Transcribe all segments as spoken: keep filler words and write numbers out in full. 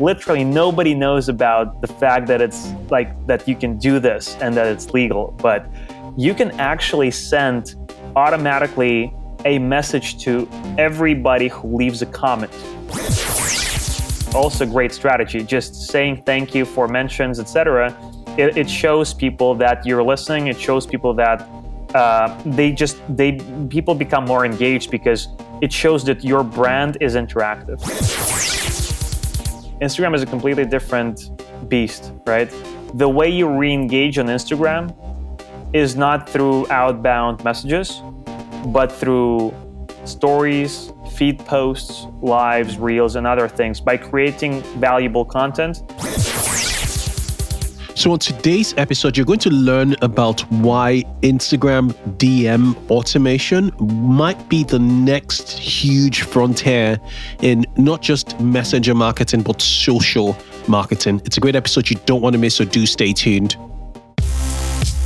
literally nobody knows about the fact that it's like that you can do this and that it's legal, but you can actually send automatically a message to everybody who leaves a comment. Also great strategy, just saying thank you for mentions, et cetera. It, it shows people that you're listening. It shows people that uh, they just, they people become more engaged because it shows that your brand is interactive. Instagram is a completely different beast, right? The way you re-engage on Instagram is not through outbound messages, but through stories, feed posts, lives, reels, and other things by creating valuable content. So on today's episode, you're going to learn about why Instagram D M automation might be the next huge frontier in not just messenger marketing, but social marketing. It's a great episode you don't want to miss, so do stay tuned.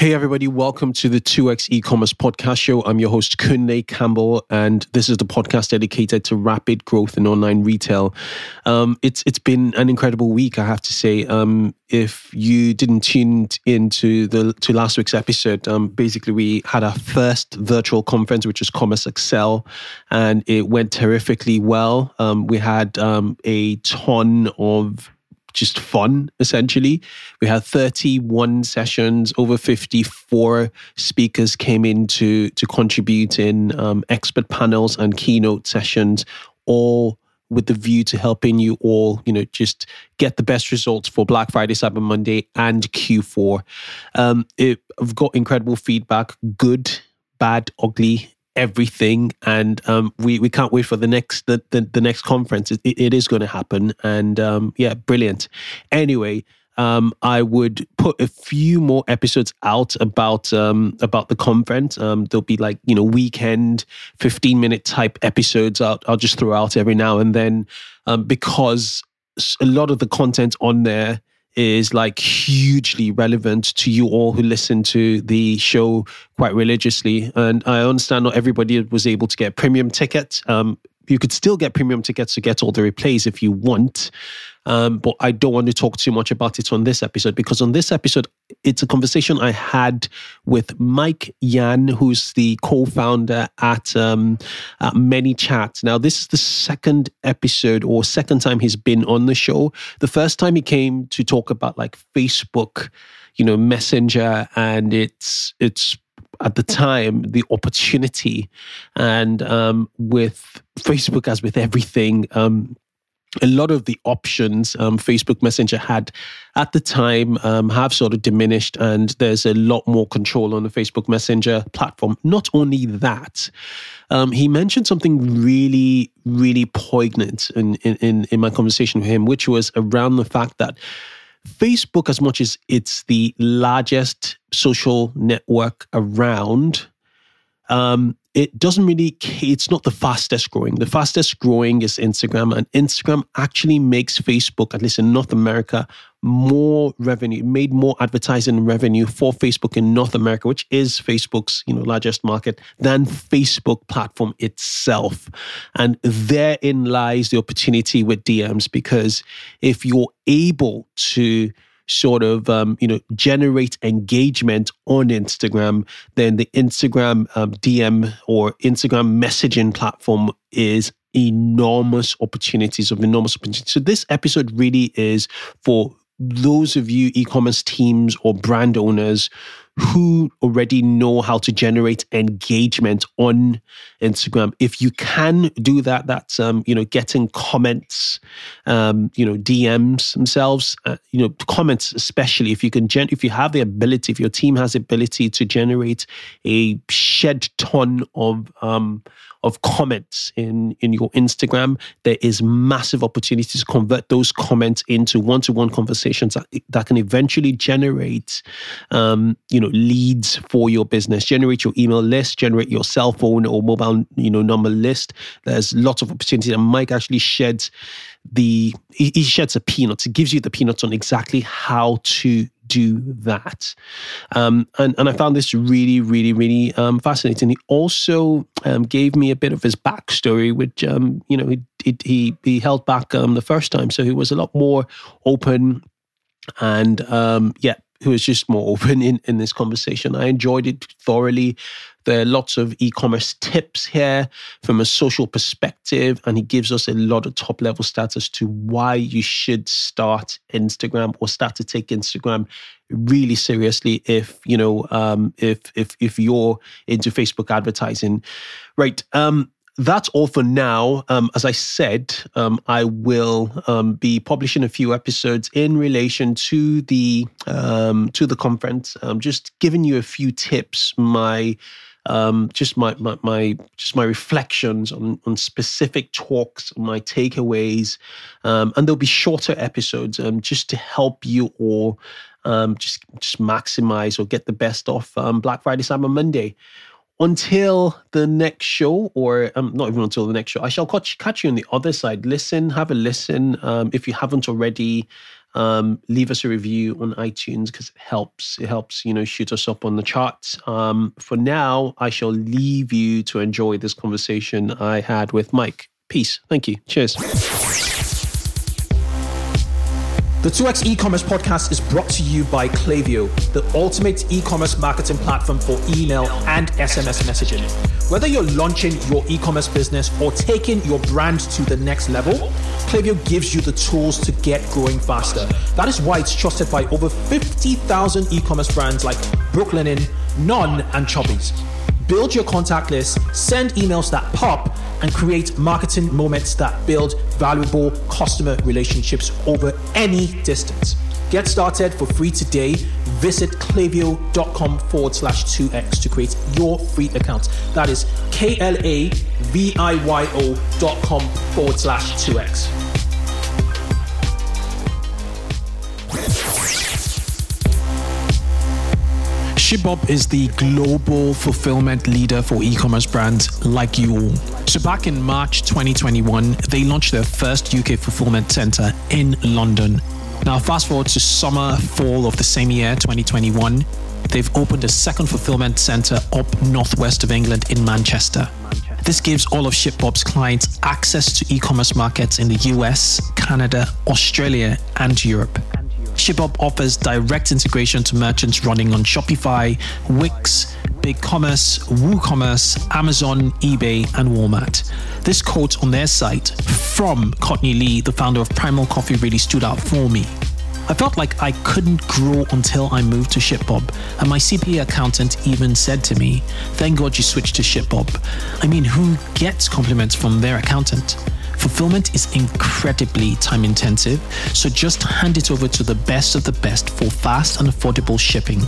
Hey everybody, welcome to the two X E-Commerce Podcast Show. I'm your host, Kunle Campbell, and this is the podcast dedicated to rapid growth in online retail. Um, it's it's been an incredible week, I have to say. Um, if you didn't tune in to, the, to last week's episode, um, basically we had our first virtual conference, which was Commerce Excel, and it went terrifically well. Um, we had um, a ton of just fun, essentially. We had thirty-one sessions, over fifty-four speakers came in to, to contribute in um, expert panels and keynote sessions, all with the view to helping you all, you know, just get the best results for Black Friday, Cyber Monday, and Q four. Um, it, I've got incredible feedback, good, bad, ugly, everything, and um, we we can't wait for the next the the, the next conference. It, it is going to happen, and um, yeah, brilliant. Anyway, um, I would put a few more episodes out about um, about the conference. Um, there'll be like you know weekend fifteen minute type episodes. I'll I'll just throw out every now and then um, because a lot of the content on there is like hugely relevant to you all who listen to the show quite religiously. And I understand not everybody was able to get premium tickets. Um, you could still get premium tickets to get all the replays if you want. Um, but I don't want to talk too much about it on this episode, because on this episode, it's a conversation I had with Mike Yan, who's the co-founder at, um, at ManyChat. Now, this is the second episode or second time he's been on the show. The first time he came to talk about like Facebook, you know, Messenger, and it's it's at the time the opportunity, and um, with Facebook, as with everything, Um, a lot of the options um, Facebook Messenger had at the time um, have sort of diminished, and there's a lot more control on the Facebook Messenger platform. Not only that, um, he mentioned something really, really poignant in, in, in my conversation with him, which was around the fact that Facebook, as much as it's the largest social network around, um, it doesn't really, it's not the fastest growing. The fastest growing is Instagram, and Instagram actually makes Facebook, at least in North America, more revenue, made more advertising revenue for Facebook in North America, which is Facebook's, you know, largest market, than Facebook platform itself. And therein lies the opportunity with D Ms, because if you're able to sort of, um, you know, generate engagement on Instagram, then the Instagram um, D M or Instagram messaging platform is enormous opportunities of enormous opportunities. So this episode really is for those of you e-commerce teams or brand owners who already know how to generate engagement on Instagram. If you can do that, that's, um, you know, getting comments, um, you know, D Ms themselves, uh, you know, comments, especially if you can, gen- if you have the ability, if your team has the ability to generate a shed ton of, um, of comments in, in your Instagram, there is massive opportunities to convert those comments into one-to-one conversations that, that can eventually generate, um, you know, leads for your business, generate your email list, generate your cell phone or mobile, you know, number list. There's lots of opportunities, and Mike actually sheds the, he, he sheds the peanuts. He gives you the peanuts on exactly how to do that. Um, and, and I found this really, really, really um, fascinating. He also um, gave me a bit of his backstory, which, um, you know, he, he, he held back um, the first time. So he was a lot more open and, um, yeah, who is just more open in, in this conversation. I enjoyed it thoroughly. There are lots of e-commerce tips here from a social perspective, and he gives us a lot of top-level stats as to why you should start Instagram or start to take Instagram really seriously if, you know, um, if if if you're into Facebook advertising. Right. Um, That's all for now. Um, as I said, um, I will um, be publishing a few episodes in relation to the um, to the conference. I'm just giving you a few tips, my um, just my, my my just my reflections on on specific talks, my takeaways, um, and there'll be shorter episodes um, just to help you all um, just just maximize or get the best off um, Black Friday, Cyber Monday. Until the next show, or um, not even until the next show, I shall catch, catch you on the other side. Listen, have a listen. Um, if you haven't already, um, leave us a review on iTunes, because it helps. It helps, you know, shoot us up on the charts. Um, for now, I shall leave you to enjoy this conversation I had with Mike. Peace. Thank you. Cheers. The two X e-commerce podcast is brought to you by Klaviyo, the ultimate e-commerce marketing platform for email and S M S messaging. Whether you're launching your e-commerce business or taking your brand to the next level, Klaviyo gives you the tools to get growing faster. That is why it's trusted by over fifty thousand e-commerce brands like Brooklinen, None, and Chubbies. Build your contact list, send emails that pop, and create marketing moments that build valuable customer relationships over any distance. Get started for free today. Visit klaviyo.com forward slash 2x to create your free account. That is K-L-A-V-I-Y-O dot com forward slash 2x. ShipBob is the global fulfillment leader for e-commerce brands like you all. So back in March twenty twenty-one, they launched their first U K fulfillment center in London. Now fast forward to summer, fall of the same year, twenty twenty-one, they've opened a second fulfillment center up northwest of England in Manchester. This gives all of ShipBob's clients access to e-commerce markets in the U S, Canada, Australia, and Europe. ShipBob offers direct integration to merchants running on Shopify, Wix, BigCommerce, WooCommerce, Amazon, eBay, and Walmart. This quote on their site from Courtney Lee, the founder of Primal Coffee, really stood out for me. I felt like I couldn't grow until I moved to ShipBob, and my C P A accountant even said to me, "Thank God you switched to ShipBob." I mean, who gets compliments from their accountant? Fulfillment is incredibly time intensive, so just hand it over to the best of the best for fast and affordable shipping.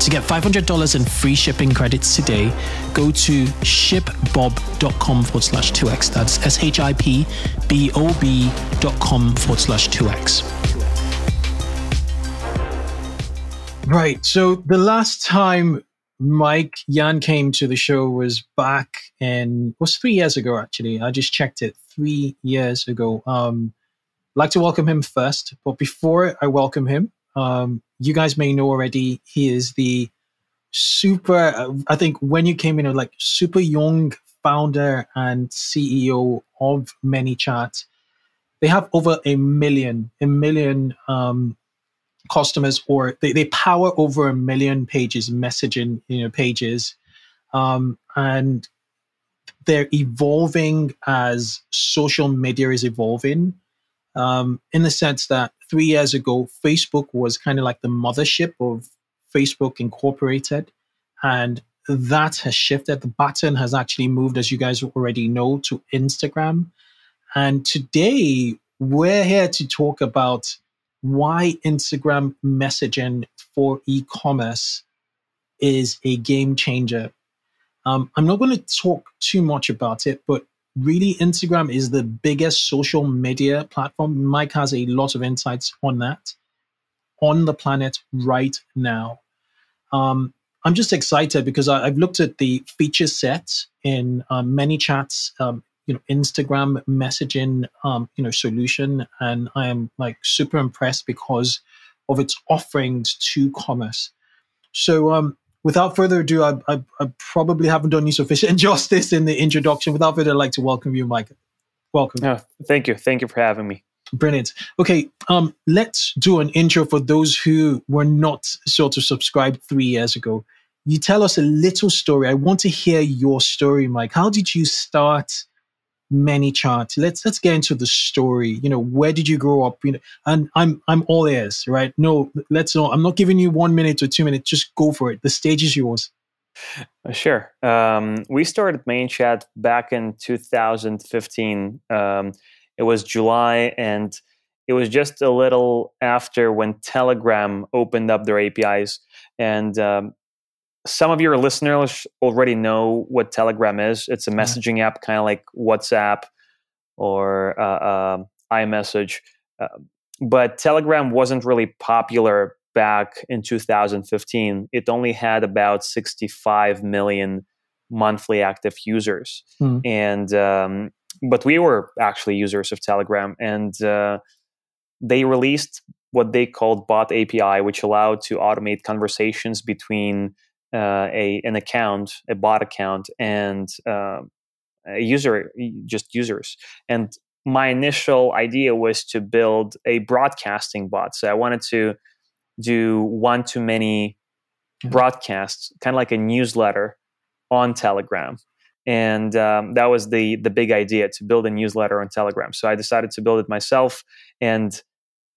To get five hundred dollars in free shipping credits today, go to shipbob.com forward slash 2x. That's S-H-I-P-B-O-B dot com forward slash 2x. Right, so the last time Mike Yan came to the show was back in, was three years ago, actually. I just checked it three years ago. Um, I'd like to welcome him first. But before I welcome him, um, you guys may know already, he is the super, I think when you came in, like super young founder and C E O of ManyChat. They have over a million, a million um, customers, or they, they power over a million pages, messaging you know pages, um, and they're evolving as social media is evolving. Um, in the sense that three years ago, Facebook was kind of like the mothership of Facebook Incorporated, and that has shifted. The baton has actually moved, as you guys already know, to Instagram. And today, we're here to talk about why Instagram messaging for e-commerce is a game changer. Um, I'm not going to talk too much about it, but really, Instagram is the biggest social media platform. Mike has a lot of insights on that on the planet right now. Um, I'm just excited because I, I've looked at the feature set in uh, ManyChat's um, you know, Instagram messaging, um, you know, solution. And I am like super impressed because of its offerings to commerce. So um, without further ado, I, I, I probably haven't done you sufficient justice in the introduction. Without further, I'd like to welcome you, Mike. Welcome. Oh, thank you. Thank you for having me. Brilliant. Okay, um, let's do an intro for those who were not sort of subscribed three years ago. You tell us a little story. I want to hear your story, Mike. How did you start ManyChat? Let's let's get into the story. You know, where did you grow up? You know, and I'm I'm all ears, right? No, let's not. I'm not giving you one minute or two minutes. Just go for it. The stage is yours. Sure. Um, we started ManyChat back in two thousand fifteen. Um, it was July, and it was just a little after when Telegram opened up their A P Is. And um, some of your listeners already know what Telegram is. It's a messaging app, kind of like WhatsApp or uh, uh, iMessage. Uh, but Telegram wasn't really popular back in two thousand fifteen. It only had about sixty-five million monthly active users. Hmm. And um, but we were actually users of Telegram. And uh, they released what they called Bot A P I, which allowed to automate conversations between Uh, a an account, a bot account, and uh, a user, just users. And my initial idea was to build a broadcasting bot. So I wanted to do one-to-many mm-hmm. broadcasts, kind of like a newsletter on Telegram. And um, that was the the big idea, to build a newsletter on Telegram. So I decided to build it myself, and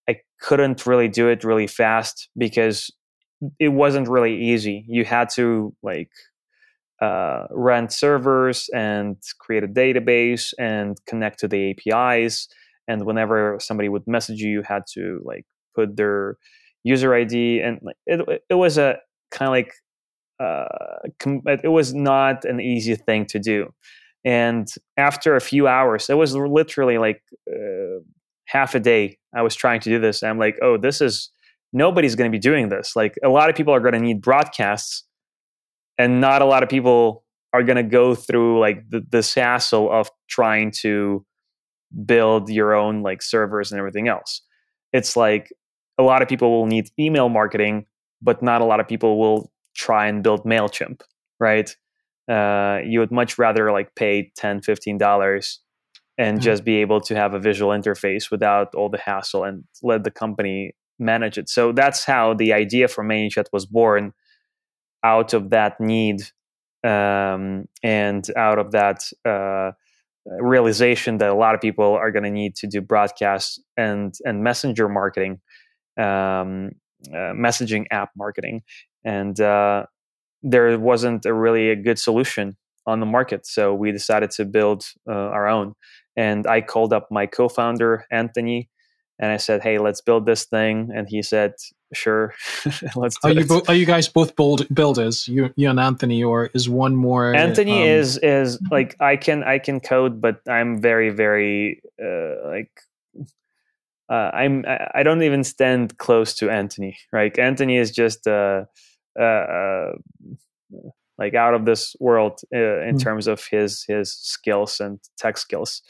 I couldn't really do it really fast because it wasn't really easy. You had to like uh, rent servers and create a database and connect to the A P Is. And whenever somebody would message you, you had to like put their user I D. And like, it it was a kind of like uh, com- it was not an easy thing to do. And after a few hours, it was literally like uh, half a day. I was trying to do this. And I'm like, oh, this is. Nobody's going to be doing this. Like a lot of people are going to need broadcasts, and not a lot of people are going to go through like the, the hassle of trying to build your own like servers and everything else. It's like a lot of people will need email marketing, but not a lot of people will try and build MailChimp, right? Uh, you would much rather like pay ten dollars, fifteen dollars and mm-hmm. just be able to have a visual interface without all the hassle and let the company manage it. So that's how the idea for ManyChat was born, out of that need um, and out of that uh, realization that a lot of people are going to need to do broadcasts and and messenger marketing, um, uh, messaging app marketing, and uh, there wasn't a really a good solution on the market. So we decided to build uh, our own, and I called up my co-founder Anthony. And I said, "Hey, let's build this thing." And he said, "Sure, let's." Do are you it. Bo- are you guys both build- builders? You, you and Anthony, or is one more? Anthony um, is is like I can I can code, but I'm very very uh, like uh, I'm I don't even stand close to Anthony. Right? Anthony is just uh, uh, like out of this world uh, in mm-hmm. terms of his his skills and tech skills.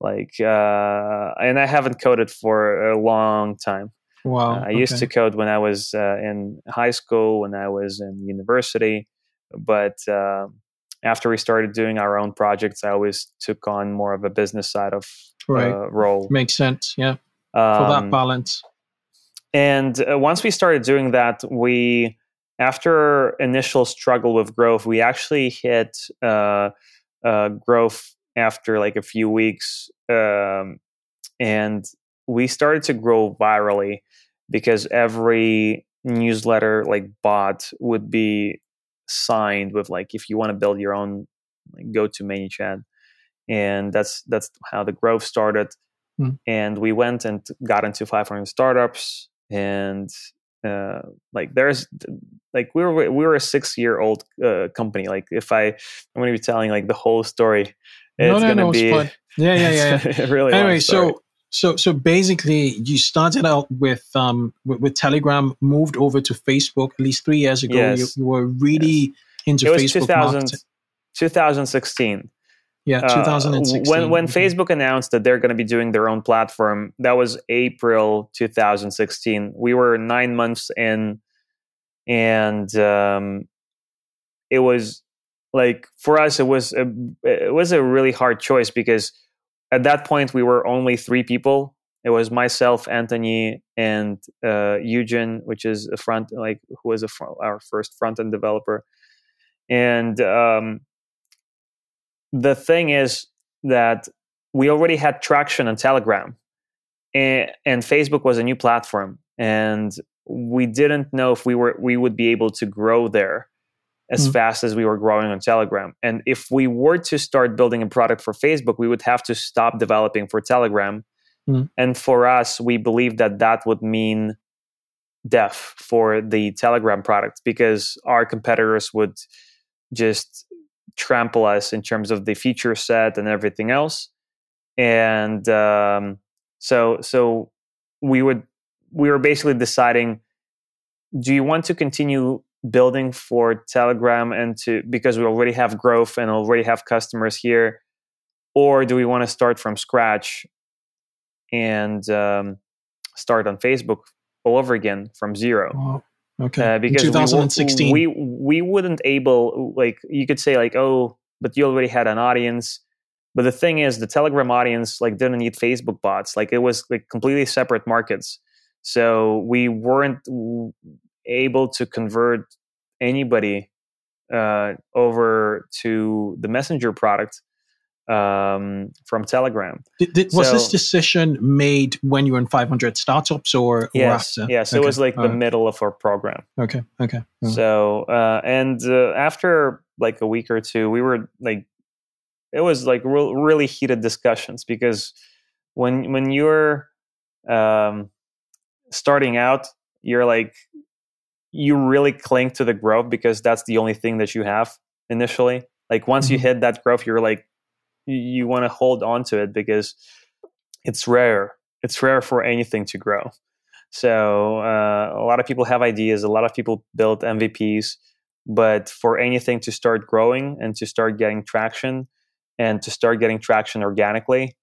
Like, uh, and I haven't coded for a long time. Wow! Uh, I okay. used to code when I was uh, in high school, when I was in university, but uh, after we started doing our own projects, I always took on more of a business side of right. uh, role. Makes sense, yeah. Um, for that balance. And uh, once we started doing that, we, after initial struggle with growth, we actually hit uh, uh, growth after like a few weeks, um, and we started to grow virally because every newsletter like bot would be signed with like, if you want to build your own, like, go to ManyChat, and that's that's how the growth started. Mm. And we went and got into five hundred startups, and uh, like there's like we were we were a six year old uh, company. Like if I I'm gonna be telling like the whole story, it's no, no, gonna no, be it's yeah yeah yeah, yeah. really anyway. So. So, so basically, you started out with um with, with Telegram, moved over to Facebook at least three years ago. Yes. You, you were really yes. into it was Facebook marketing. twenty sixteen Yeah, twenty sixteen Uh, when when okay. Facebook announced that they're going to be doing their own platform, that was April twenty sixteen We were nine months in, and um, it was like for us, it was a, it was a really hard choice because. At that point, we were only three people. It was myself, Anthony, and uh, Eugen, which is a front, like who was a fr- our first front end developer. And um, the thing is that we already had traction on Telegram, and, and Facebook was a new platform, and we didn't know if we were we would be able to grow there as mm-hmm. fast as we were growing on Telegram. And if we were to start building a product for Facebook, we would have to stop developing for Telegram. Mm-hmm. And for us, we believed that that would mean death for the Telegram product because our competitors would just trample us in terms of the feature set and everything else. And um, so so we would we were basically deciding, do you want to continue building for Telegram and to because we already have growth and already have customers here, or do we want to start from scratch and um, start on Facebook all over again from zero? Wow. Okay. Uh, because twenty sixteen we, we we wouldn't able like you could say like oh but you already had an audience, but the thing is the Telegram audience like didn't need Facebook bots, like it was like completely separate markets, so we weren't w- able to convert anybody uh, over to the Messenger product um, from Telegram. Did, did, so, was this decision made when you were in five hundred startups or, yes, or after? Yes, okay. It was like All the right. middle of our program. Okay, okay. All so, uh, and uh, after like a week or two, we were like, it was like re- really heated discussions because when when you're um, starting out, you're like, you really cling to the growth because that's the only thing that you have initially. Like once mm-hmm. you hit that growth, you're like, you, you want to hold on to it because it's rare. It's rare for anything to grow. So uh, a lot of people have ideas. A lot of people build M V Ps, but for anything to start growing and to start getting traction and to start getting traction organically,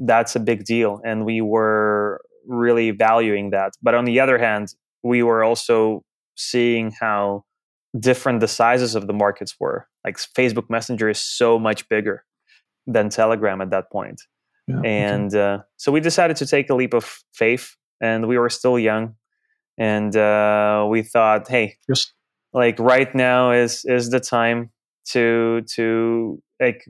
that's a big deal. And we were really valuing that. But on the other hand, we were also seeing how different the sizes of the markets were. Like Facebook Messenger is so much bigger than Telegram at that point. Yeah, and okay. uh, so we decided to take a leap of faith, and we were still young. And uh, we thought, hey, yes. like right now is is the time to to like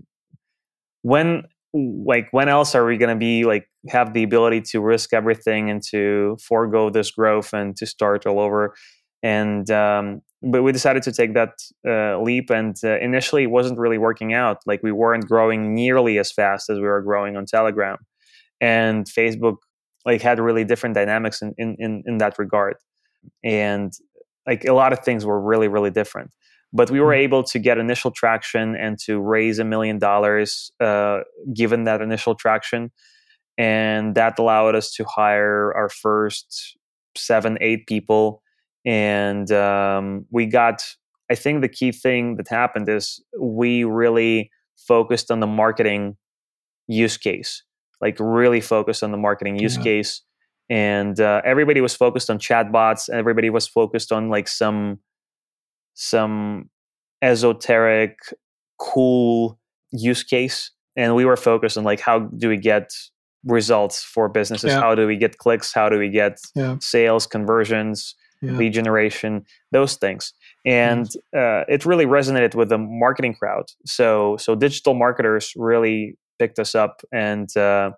when like when else are we going to be like have the ability to risk everything and to forego this growth and to start all over. And um, but we decided to take that uh, leap, and uh, initially it wasn't really working out. Like we weren't growing nearly as fast as we were growing on Telegram, and Facebook like had really different dynamics in in in, in that regard, and like a lot of things were really really different. But we were able to get initial traction and to raise a million dollars uh, given that initial traction, and that allowed us to hire our first seven eight people. And um, we got I think the key thing that happened is we really focused on the marketing use case, like really focused on the marketing use yeah. case. And uh, everybody was focused on chatbots. Everybody was focused on like some some esoteric, cool use case. And we were focused on like, how do we get results for businesses? Yeah. How do we get clicks? How do we get yeah. sales, conversions, yeah. lead generation, those things? And uh, it really resonated with the marketing crowd. So so digital marketers really picked us up, and uh,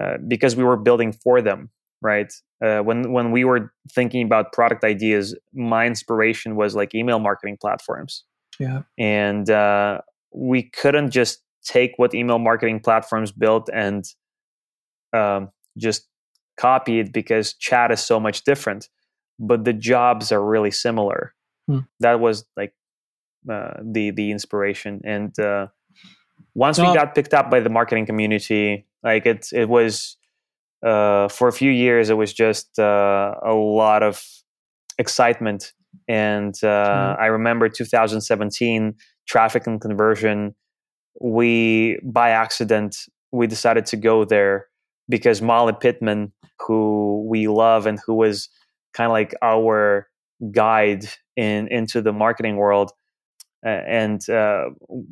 uh, because we were building for them, right? Uh, when when we were thinking about product ideas, my inspiration was like email marketing platforms. Yeah, and uh, we couldn't just take what email marketing platforms built and um, just copy it, because chat is so much different, but the jobs are really similar. That was like uh, the the inspiration, and uh, once well, we got picked up by the marketing community, like it it was uh, for a few years, it was just uh, a lot of excitement. And uh, I remember two thousand seventeen traffic and conversion. We by accident we decided to go there because Molly Pittman, who we love and who was kind of like our guide in into the marketing world, uh, and uh,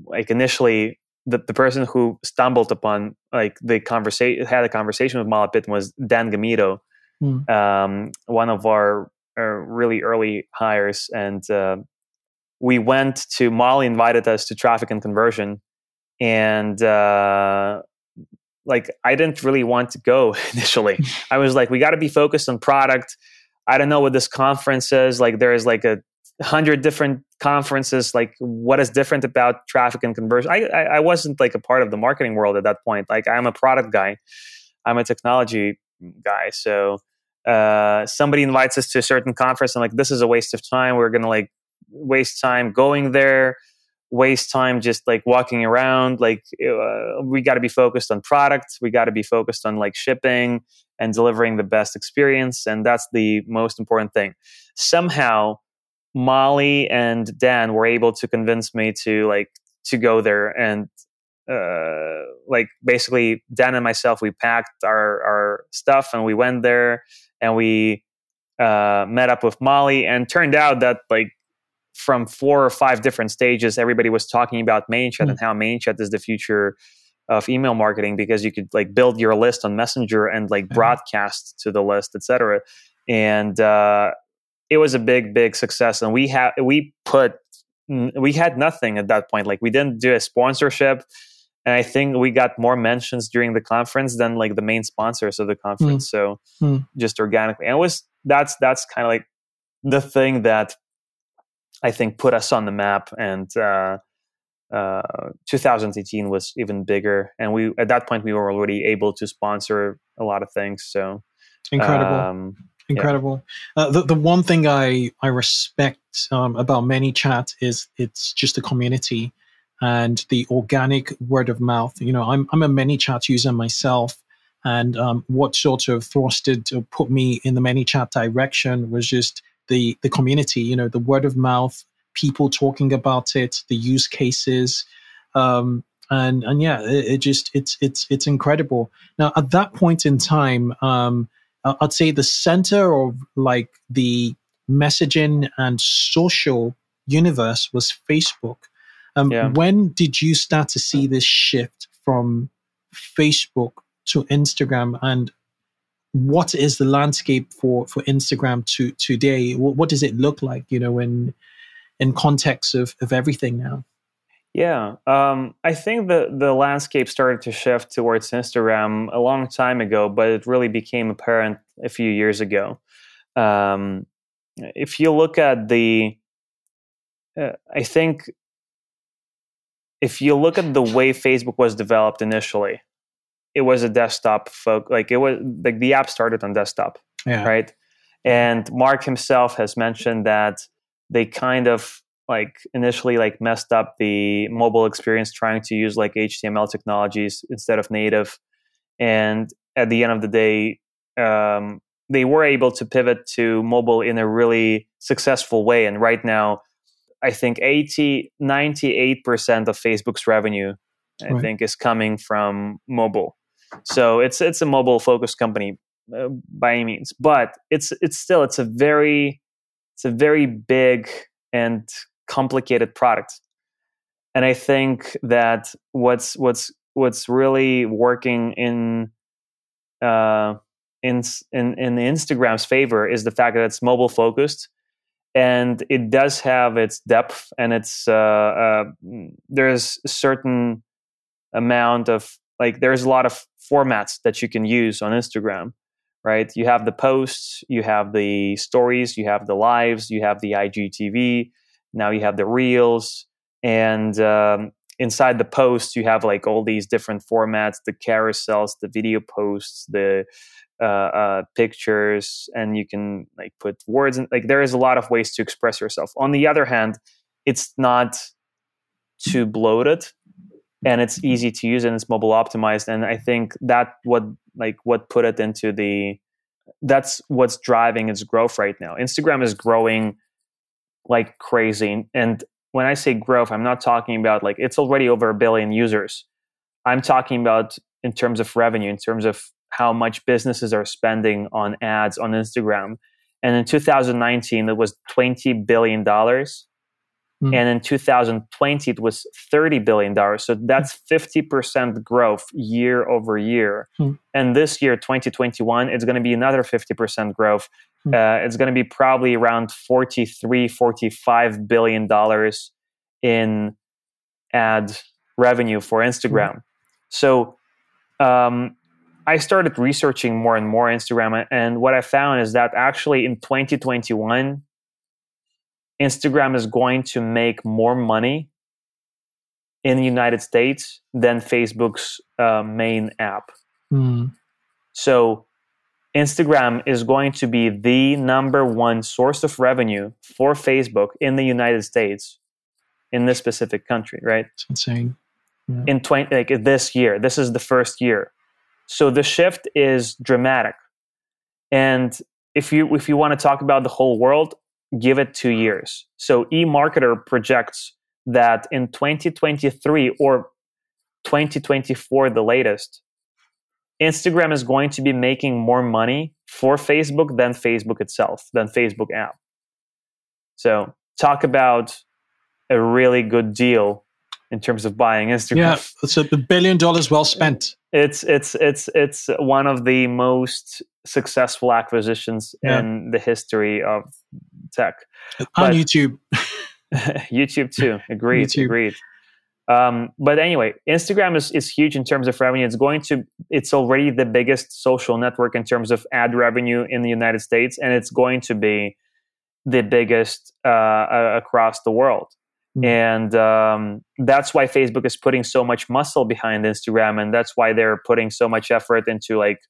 like initially the, the person who stumbled upon like the conversation had a conversation with Molly Pittman was Dan Gamito, mm. um, one of our, our really early hires, and uh, we went to Molly invited us to traffic and conversion, and uh, like I didn't really want to go initially. I was like, we got to be focused on product. I don't know what this conference is. Like there is like a hundred different conferences. Like what is different about traffic and conversion? I, I I wasn't like a part of the marketing world at that point. Like I'm a product guy. I'm a technology guy. So uh, somebody invites us to a certain conference. I'm like, this is a waste of time. We're going to like waste time going there, waste time just like walking around. Like uh, we got to be focused on product. We got to be focused on like shipping and delivering the best experience. And that's the most important thing. Somehow, Molly and Dan were able to convince me to like to go there. And uh, like basically, Dan and myself, we packed our, our stuff and we went there and we uh, met up with Molly. And turned out that like from four or five different stages, everybody was talking about ManyChat mm-hmm. and how ManyChat is the future of email marketing, because you could like build your list on Messenger and like broadcast to the list, et cetera. And uh, it was a big, big success. And we had, we put, we had nothing at that point. Like we didn't do a sponsorship. And I think we got more mentions during the conference than like the main sponsors of the conference. Mm. So mm. just organically. And it was, that's, that's kind of like the thing that I think put us on the map. And, uh, Uh, two thousand eighteen was even bigger, and we at that point we were already able to sponsor a lot of things. So incredible, um, incredible. Yeah. Uh, the the one thing I I respect um, about ManyChat is it's just a community and the organic word of mouth. You know, I'm I'm a ManyChat user myself, and um, what sort of thrusted or put me in the ManyChat direction was just the the community. You know, the word of mouth. People talking about it, the use cases, um, and and yeah, it, it just it's it's it's incredible. Now at that point in time, um, I'd say the center of like the messaging and social universe was Facebook. Um, yeah. When did you start to see this shift from Facebook to Instagram, and what is the landscape for for Instagram to today? What, what does it look like? You know, when in context of, of everything now? Yeah, um, I think the, the landscape started to shift towards Instagram a long time ago, but it really became apparent a few years ago. Um, if you look at the, uh, I think, if you look at the way Facebook was developed initially, it was a desktop folk, like it was like the app started on desktop, yeah. right? And Mark himself has mentioned that they kind of like initially like messed up the mobile experience trying to use like H T M L technologies instead of native. And at the end of the day, um, they were able to pivot to mobile in a really successful way. And right now, I think eighty, ninety-eight percent of Facebook's revenue, I right. think, is coming from mobile. So it's it's a mobile focused company uh, by any means, but it's it's still it's a very it's a very big and complicated product. And I think that what's what's what's really working in uh, in in in Instagram's favor is the fact that it's mobile focused, and it does have its depth, and it's uh, uh, there's a certain amount of like there's a lot of formats that you can use on Instagram, right? You have the posts, you have the stories, you have the lives, you have the I G T V, now you have the reels, and um, inside the posts you have like all these different formats: the carousels, the video posts, the uh, uh, pictures, and you can like put words in. Like there is a lot of ways to express yourself. On the other hand, it's not too bloated, and it's easy to use, and it's mobile optimized. And I think that what like what put it into the that's what's driving its growth right now. Instagram is growing like crazy, and when I say growth, I'm not talking about like it's already over a billion users. I'm talking about in terms of revenue, in terms of how much businesses are spending on ads on Instagram. And in two thousand nineteen, it was twenty billion dollars. Mm-hmm. And in two thousand twenty, it was thirty billion dollars. So that's fifty percent growth year over year. Mm-hmm. And this year, twenty twenty-one, it's going to be another fifty percent growth. Mm-hmm. Uh, it's going to be probably around forty-three, forty-five billion dollars in ad revenue for Instagram. Mm-hmm. So um, I started researching more and more Instagram. And what I found is that actually in twenty twenty-one, Instagram is going to make more money in the United States than Facebook's uh, main app. Mm. So Instagram is going to be the number one source of revenue for Facebook in the United States, in this specific country, right? It's insane. Yeah. In twenty, like this year, this is the first year. So the shift is dramatic. And if you if you want to talk about the whole world, give it two years. So eMarketer projects that in twenty twenty-three or twenty twenty-four, the latest, Instagram is going to be making more money for Facebook than Facebook itself, than Facebook app. So talk about a really good deal in terms of buying Instagram. Yeah, it's a billion dollars well spent. It's it's it's it's one of the most successful acquisitions yeah. in the history of tech. On YouTube. YouTube too. Agreed. YouTube. Agreed. Um, but anyway, Instagram is, is huge in terms of revenue. It's going to it's already the biggest social network in terms of ad revenue in the United States, and it's going to be the biggest uh, across the world. Mm-hmm. And um, that's why Facebook is putting so much muscle behind Instagram, and that's why they're putting so much effort into like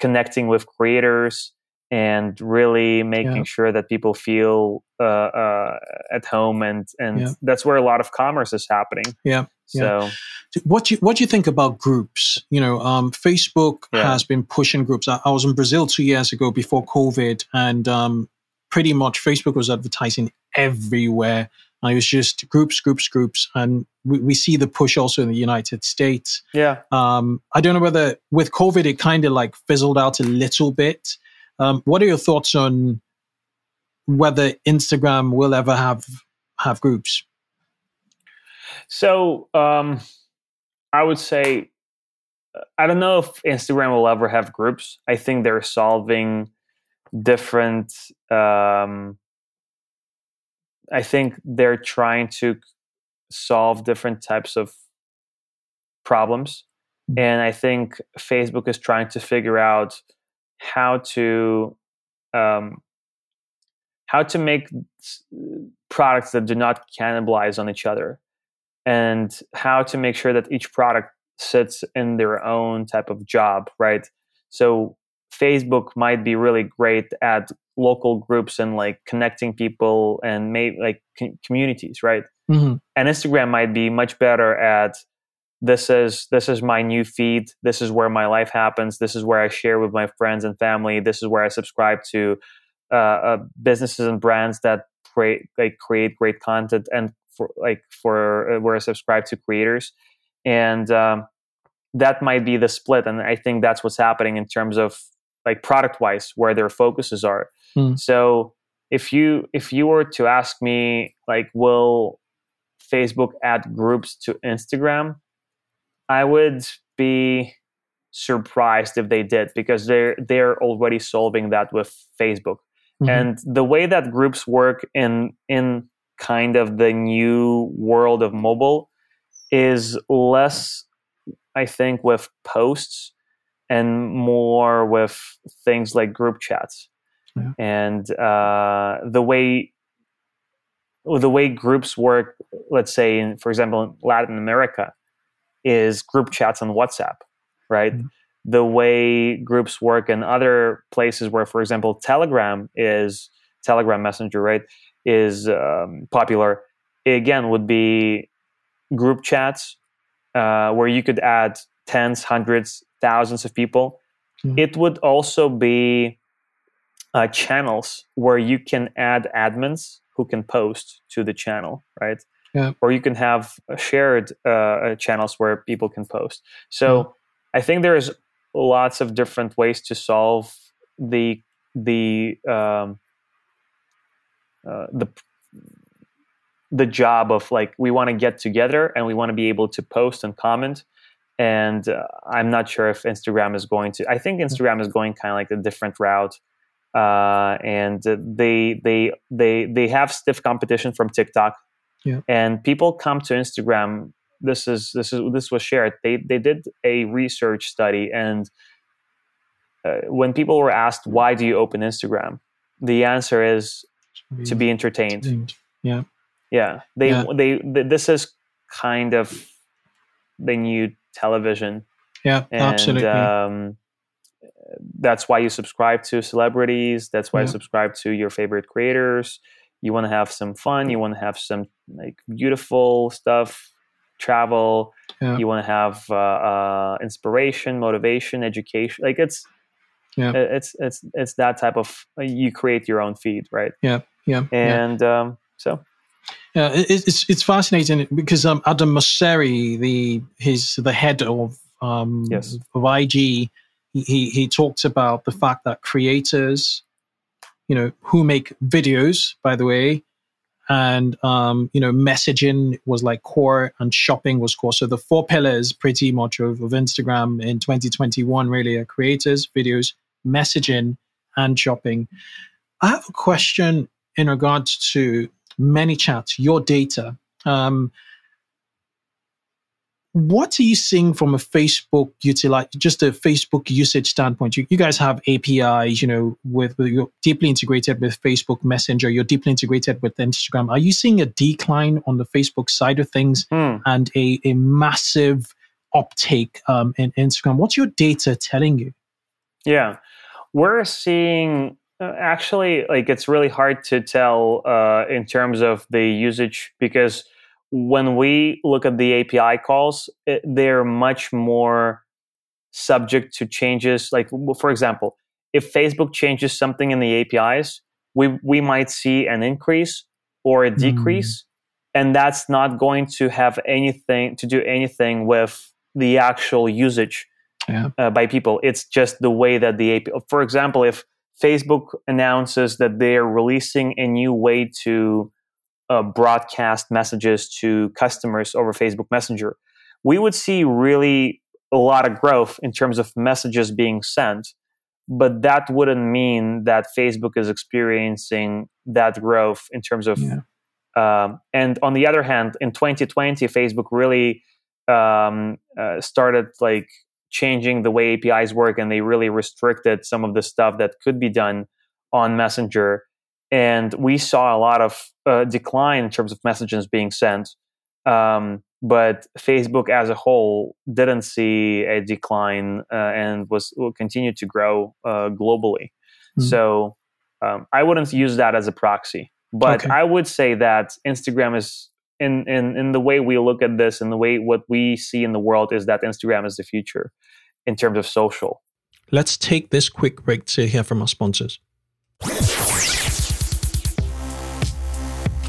connecting with creators and really making yeah. sure that people feel uh, uh, at home, and, and yeah. that's where a lot of commerce is happening. Yeah. So, yeah. what do you, what do you think about groups? You know, um, Facebook yeah. has been pushing groups. I, I was in Brazil two years ago before COVID, and um, pretty much Facebook was advertising everywhere. And it was just groups, groups, groups, and we, we see the push also in the United States. Yeah. Um, I don't know whether with COVID it kind of like fizzled out a little bit. Um, what are your thoughts on whether Instagram will ever have have groups? So um, I would say, I don't know if Instagram will ever have groups. I think they're solving different, um, I think they're trying to solve different types of problems. Mm-hmm. And I think Facebook is trying to figure out how to um, how to make s- products that do not cannibalize on each other, and how to make sure that each product sits in their own type of job, right? So Facebook might be really great at local groups and like connecting people and maybe like com- communities, right? Mm-hmm. And Instagram might be much better at This is this is my new feed. This is where my life happens. This is where I share with my friends and family. This is where I subscribe to uh, uh, businesses and brands that create like create great content, and for like for uh, we're subscribed to creators, and um, that might be the split. And I think that's what's happening in terms of like product wise where their focuses are. Mm. So if you if you were to ask me like, will Facebook add groups to Instagram, I would be surprised if they did, because they're they're already solving that with Facebook. Mm-hmm. And the way that groups work in in kind of the new world of mobile is less, I think, with posts and more with things like group chats. Yeah. And uh, the way the way groups work, let's say, in, for example, in Latin America, is group chats on WhatsApp, right? Mm-hmm. The way groups work in other places where, for example, Telegram is, Telegram Messenger, right, is um, popular, again, would be group chats uh, where you could add tens, hundreds, thousands of people. Mm-hmm. It would also be uh, channels where you can add admins who can post to the channel, right? Yeah. Or you can have shared uh, channels where people can post. So mm-hmm. I think there's lots of different ways to solve the the um, uh, the the job of like, we want to get together and we want to be able to post and comment. And uh, I'm not sure if Instagram is going to. I think Instagram is going kind of like a different route, uh, and they they they they have stiff competition from TikTok, yeah. And people come to Instagram. This is this is this was shared. They they did a research study, and uh, when people were asked, "Why do you open Instagram?" the answer is be to be entertained. entertained. Yeah, yeah. They, yeah. they they this is kind of the new television. Yeah, and, absolutely. Um, that's why you subscribe to celebrities. That's why yeah. you subscribe to your favorite creators. You want to have some fun. You want to have some like beautiful stuff. Travel, yeah. you want to have uh, uh, inspiration, motivation, education. Like it's, yeah. it's, it's, it's that type of. You create your own feed, right? Yeah, yeah. And yeah. Um, so, yeah, it, it's it's fascinating because um, Adam Mosseri, the his the head of um yes. of I G, he he talked about the fact that creators, you know, who make videos, by the way. And, um, you know, messaging was like core and shopping was core. So the four pillars pretty much of, of Instagram in twenty twenty-one really are creators, videos, messaging, and shopping. I have a question in regards to ManyChat, your data. Um, what are you seeing from a Facebook utilize, just a Facebook usage standpoint? You, you guys have A P Is, you know, with, with you're deeply integrated with Facebook Messenger. You're deeply integrated with Instagram. Are you seeing a decline on the Facebook side of things mm. and a, a massive uptake um, in Instagram? What's your data telling you? Yeah, we're seeing uh, actually like it's really hard to tell uh, in terms of the usage because. When we look at the A P I calls, it, they're much more subject to changes. Like, for example, if Facebook changes something in the A P Is, we we might see an increase or a decrease, mm. and that's not going to have anything to do anything with the actual usage yeah. uh, by people. It's just the way that the A P I. For example, if Facebook announces that they're releasing a new way to Uh, broadcast messages to customers over Facebook Messenger, we would see really a lot of growth in terms of messages being sent, but that wouldn't mean that Facebook is experiencing that growth in terms of. Yeah. Um, and on the other hand, in twenty twenty, Facebook really um, uh, started like changing the way A P Is work, and they really restricted some of the stuff that could be done on Messenger. And we saw a lot of uh, decline in terms of messages being sent. Um, but Facebook as a whole didn't see a decline uh, and was will continue to grow uh, globally. Mm-hmm. So um, I wouldn't use that as a proxy. But okay. I would say that Instagram is, in, in, in the way we look at this and the way what we see in the world is that Instagram is the future in terms of social. Let's take this quick break to hear from our sponsors.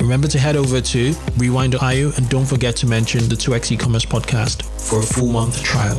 Remember to head over to rewind dot io and don't forget to mention the two X e-commerce podcast for a full month trial.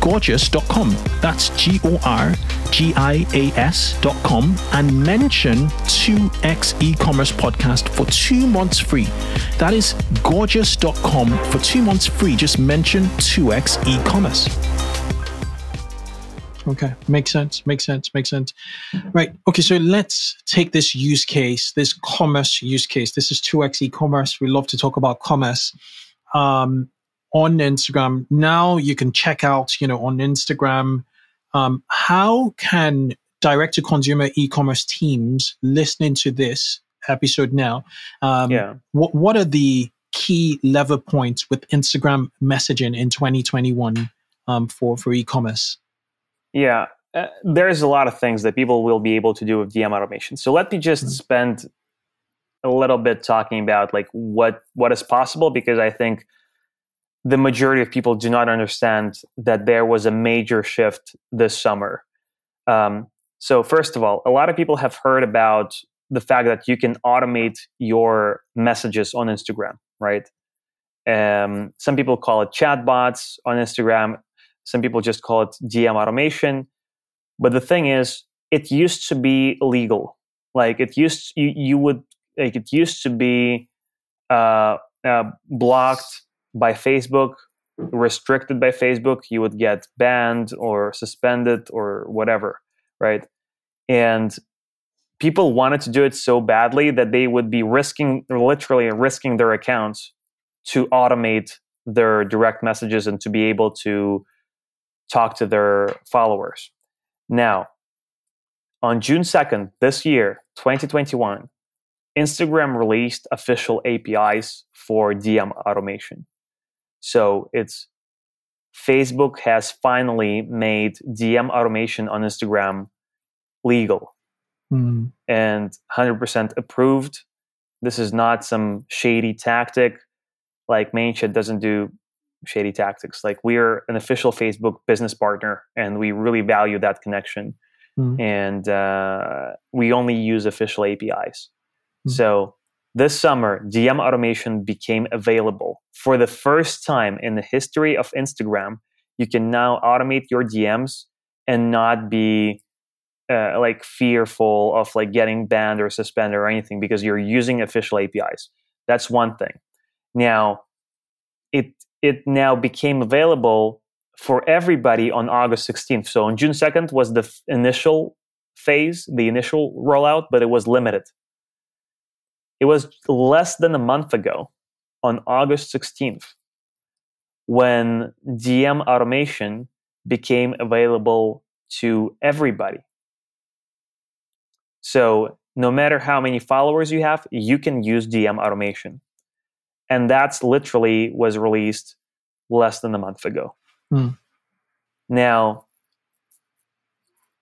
gorgias dot com. That's G O R G I A S dot com and mention two X e-commerce podcast for two months free. That is gorgias dot com for two months free. Just mention two X e-commerce. Okay. Makes sense. Makes sense. Makes sense. Right. Okay. So let's take this use case, this commerce use case. This is two X e-commerce. We love to talk about commerce. Um, on Instagram. Now you can check out, you know, on Instagram. Um, how can direct-to-consumer e-commerce teams listening to this episode now, um, yeah. what, what are the key lever points with Instagram messaging in twenty twenty-one um, for, for e-commerce? Yeah, uh, there's a lot of things that people will be able to do with D M automation. So let me just mm-hmm. spend a little bit talking about like what what is possible, because I think the majority of people do not understand that there was a major shift this summer. Um, so first of all, a lot of people have heard about the fact that you can automate your messages on Instagram, right? Um, some people call it chatbots on Instagram. Some people just call it D M automation. But the thing is, it used to be illegal. Like it used, you, you would, like it used to be uh, uh, blocked by Facebook, restricted by Facebook. You would get banned or suspended or whatever, right? And people wanted to do it so badly that they would be risking, literally risking their accounts to automate their direct messages and to be able to talk to their followers. Now, on June second, this year, twenty twenty-one, Instagram released official A P Is for D M automation. So it's Facebook has finally made D M automation on Instagram legal mm. and one hundred percent approved. This is not some shady tactic. Like ManyChat doesn't do shady tactics. Like we're an official Facebook business partner and we really value that connection. Mm. And uh, we only use official A P Is. Mm. So this summer, D M automation became available. For the first time in the history of Instagram, you can now automate your D Ms and not be uh, like fearful of like getting banned or suspended or anything because you're using official A P Is. That's one thing. Now, it it now became available for everybody on August sixteenth. So on June second was the f- initial phase, the initial rollout, but it was limited. It was less than a month ago on August sixteenth when D M automation became available to everybody. So no matter how many followers you have, you can use D M automation. And that's literally was released less than a month ago. Mm. Now,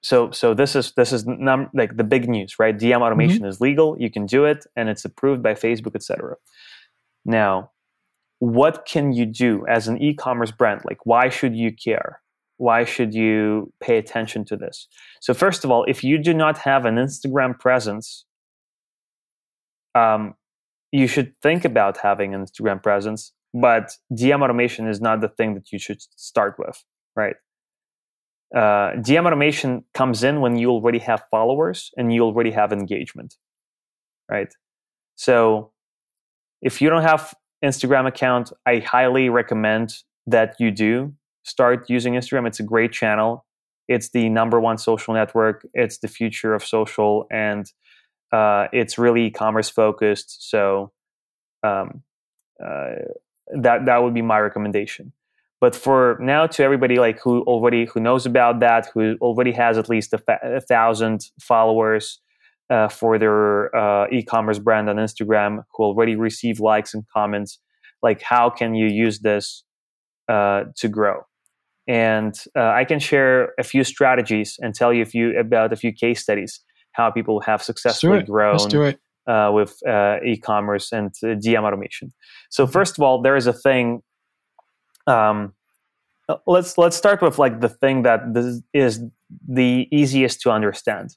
so so this is this is num- like the big news, right? D M automation mm-hmm. is legal. You can do it, and it's approved by Facebook, et cetera. Now, what can you do as an e-commerce brand? Like, why should you care? Why should you pay attention to this? So first of all, if you do not have an Instagram presence, um, you should think about having an Instagram presence. But D M automation is not the thing that you should start with, right? Uh, D M automation comes in when you already have followers and you already have engagement, right? So if you don't have Instagram account, I highly recommend that you do start using Instagram. It's a great channel. It's the number one social network. It's the future of social, and uh, it's really e-commerce focused. So um, uh, that that would be my recommendation. But for now, to everybody like who already who knows about that, who already has at least a, fa- a thousand followers uh, for their uh, e-commerce brand on Instagram, who already receive likes and comments, like how can you use this uh, to grow? And uh, I can share a few strategies and tell you a few about a few case studies how people have successfully Let's do it. grown. Let's do it. Uh, with uh, e-commerce and uh, D M automation. So first of all, there is a thing. Um, let's let's start with like the thing that this is the easiest to understand: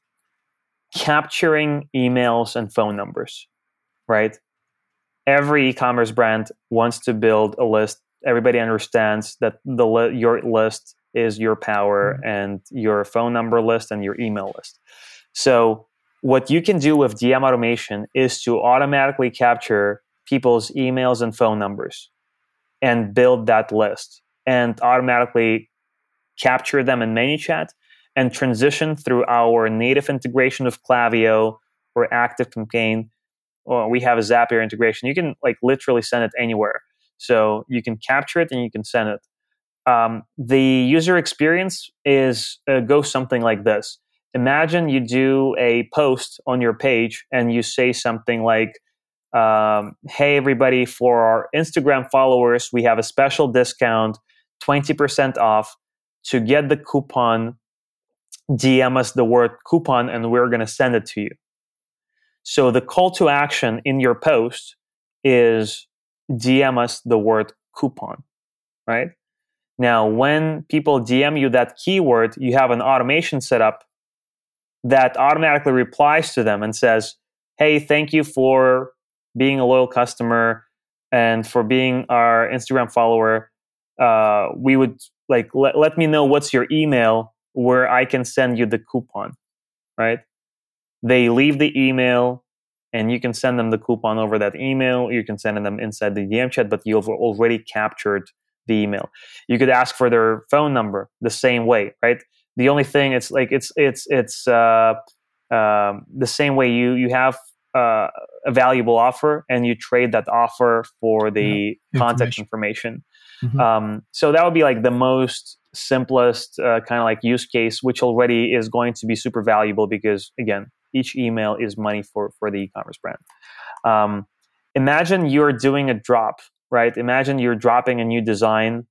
capturing emails and phone numbers. Right? Every e-commerce brand wants to build a list. Everybody understands that the li- your list is your power, mm-hmm. and your phone number list and your email list. So what you can do with D M automation is to automatically capture people's emails and phone numbers and build that list and automatically capture them in ManyChat and transition through our native integration of Klaviyo or ActiveCampaign, or we have a Zapier integration. You can like literally send it anywhere. So you can capture it and you can send it. Um, the user experience is uh, goes something like this. Imagine you do a post on your page and you say something like, um, hey, everybody, for our Instagram followers, we have a special discount, twenty percent off. To get the coupon, D M us the word coupon and we're going to send it to you. So the call to action in your post is D M us the word coupon, right? Now, when people D M you that keyword, you have an automation set up that automatically replies to them and says, hey, thank you for being a loyal customer and for being our Instagram follower. Uh, we would like, let, let me know what's your email where I can send you the coupon, right? They leave the email and you can send them the coupon over that email. You can send them inside the D M chat, but you've already captured the email. You could ask for their phone number the same way, right? The only thing it's like it's it's it's uh, um, the same way you you have uh, a valuable offer and you trade that offer for the yeah, contact information. information. Mm-hmm. Um, so that would be like the most simplest uh, kind of like use case, which already is going to be super valuable because again, each email is money for for the e-commerce brand. Um, imagine you're doing a drop, right? Imagine you're dropping a new design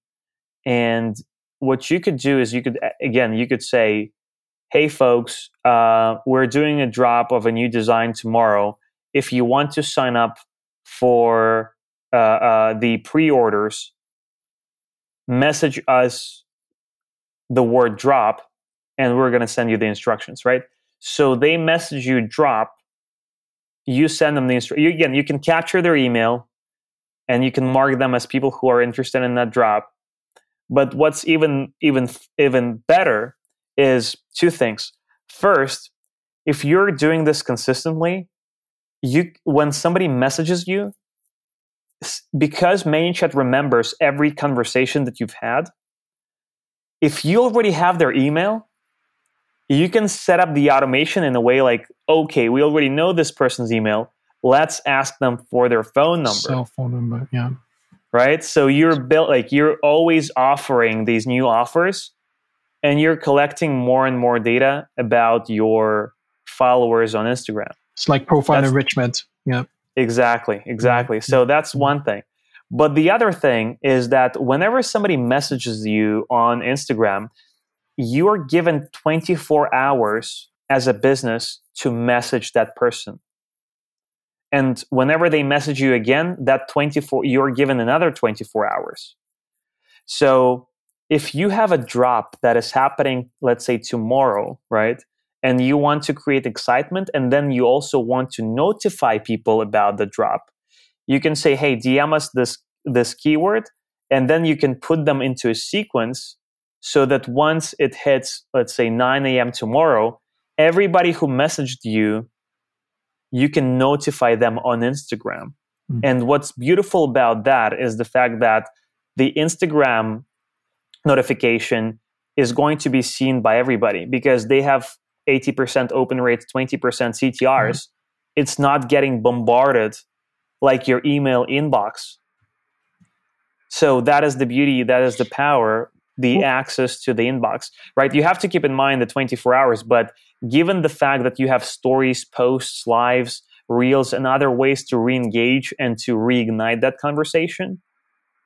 and what you could do is you could, again, you could say, hey, folks, uh, we're doing a drop of a new design tomorrow. If you want to sign up for uh, uh, the pre-orders, message us the word drop, and we're going to send you the instructions, right? So they message you drop. You send them the instructions. Again, you can capture their email, and you can mark them as people who are interested in that drop. But what's even even even better is two things. First, if you're doing this consistently, you when somebody messages you, because ManyChat remembers every conversation that you've had, if you already have their email, you can set up the automation in a way like, okay, we already know this person's email. Let's ask them for their phone number. Cell phone number, yeah. Right? So you're built like you're always offering these new offers, and you're collecting more and more data about your followers on Instagram. It's like profile that's, enrichment. Yeah. Exactly, exactly. So that's one thing. But the other thing is that whenever somebody messages you on Instagram, you are given twenty-four hours as a business to message that person. And whenever they message you again, that twenty-four, you're given another twenty-four hours. So if you have a drop that is happening, let's say tomorrow, right? And you want to create excitement, and then you also want to notify people about the drop, you can say, hey, D M us this, this keyword, and then you can put them into a sequence so that once it hits, let's say, nine a.m. tomorrow, everybody who messaged you, you can notify them on Instagram. Mm-hmm. And what's beautiful about that is the fact that the Instagram notification is going to be seen by everybody because they have eighty percent open rates, twenty percent C T Rs, mm-hmm. It's not getting bombarded like your email inbox. So that is the beauty, that is the power, the cool. access to the inbox, right? You have to keep in mind the twenty-four hours, but given the fact that you have stories, posts, lives, reels, and other ways to re-engage and to reignite that conversation,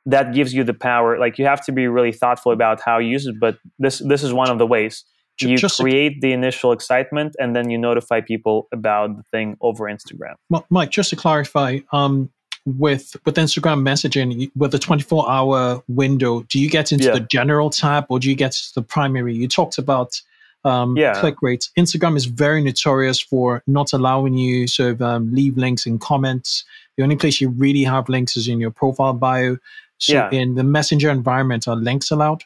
that gives you the power. Like you have to be really thoughtful about how you use it, but this this is one of the ways. You just create the initial excitement, and then you notify people about the thing over Instagram. Mike, just to clarify, um, with with Instagram messaging, with the twenty-four hour window, do you get into yeah. the general tab or do you get to the primary? You talked about um, yeah. click rates. Instagram is very notorious for not allowing you sort of um, leave links in comments. The only place you really have links is in your profile bio. So yeah. in the messenger environment, are links allowed?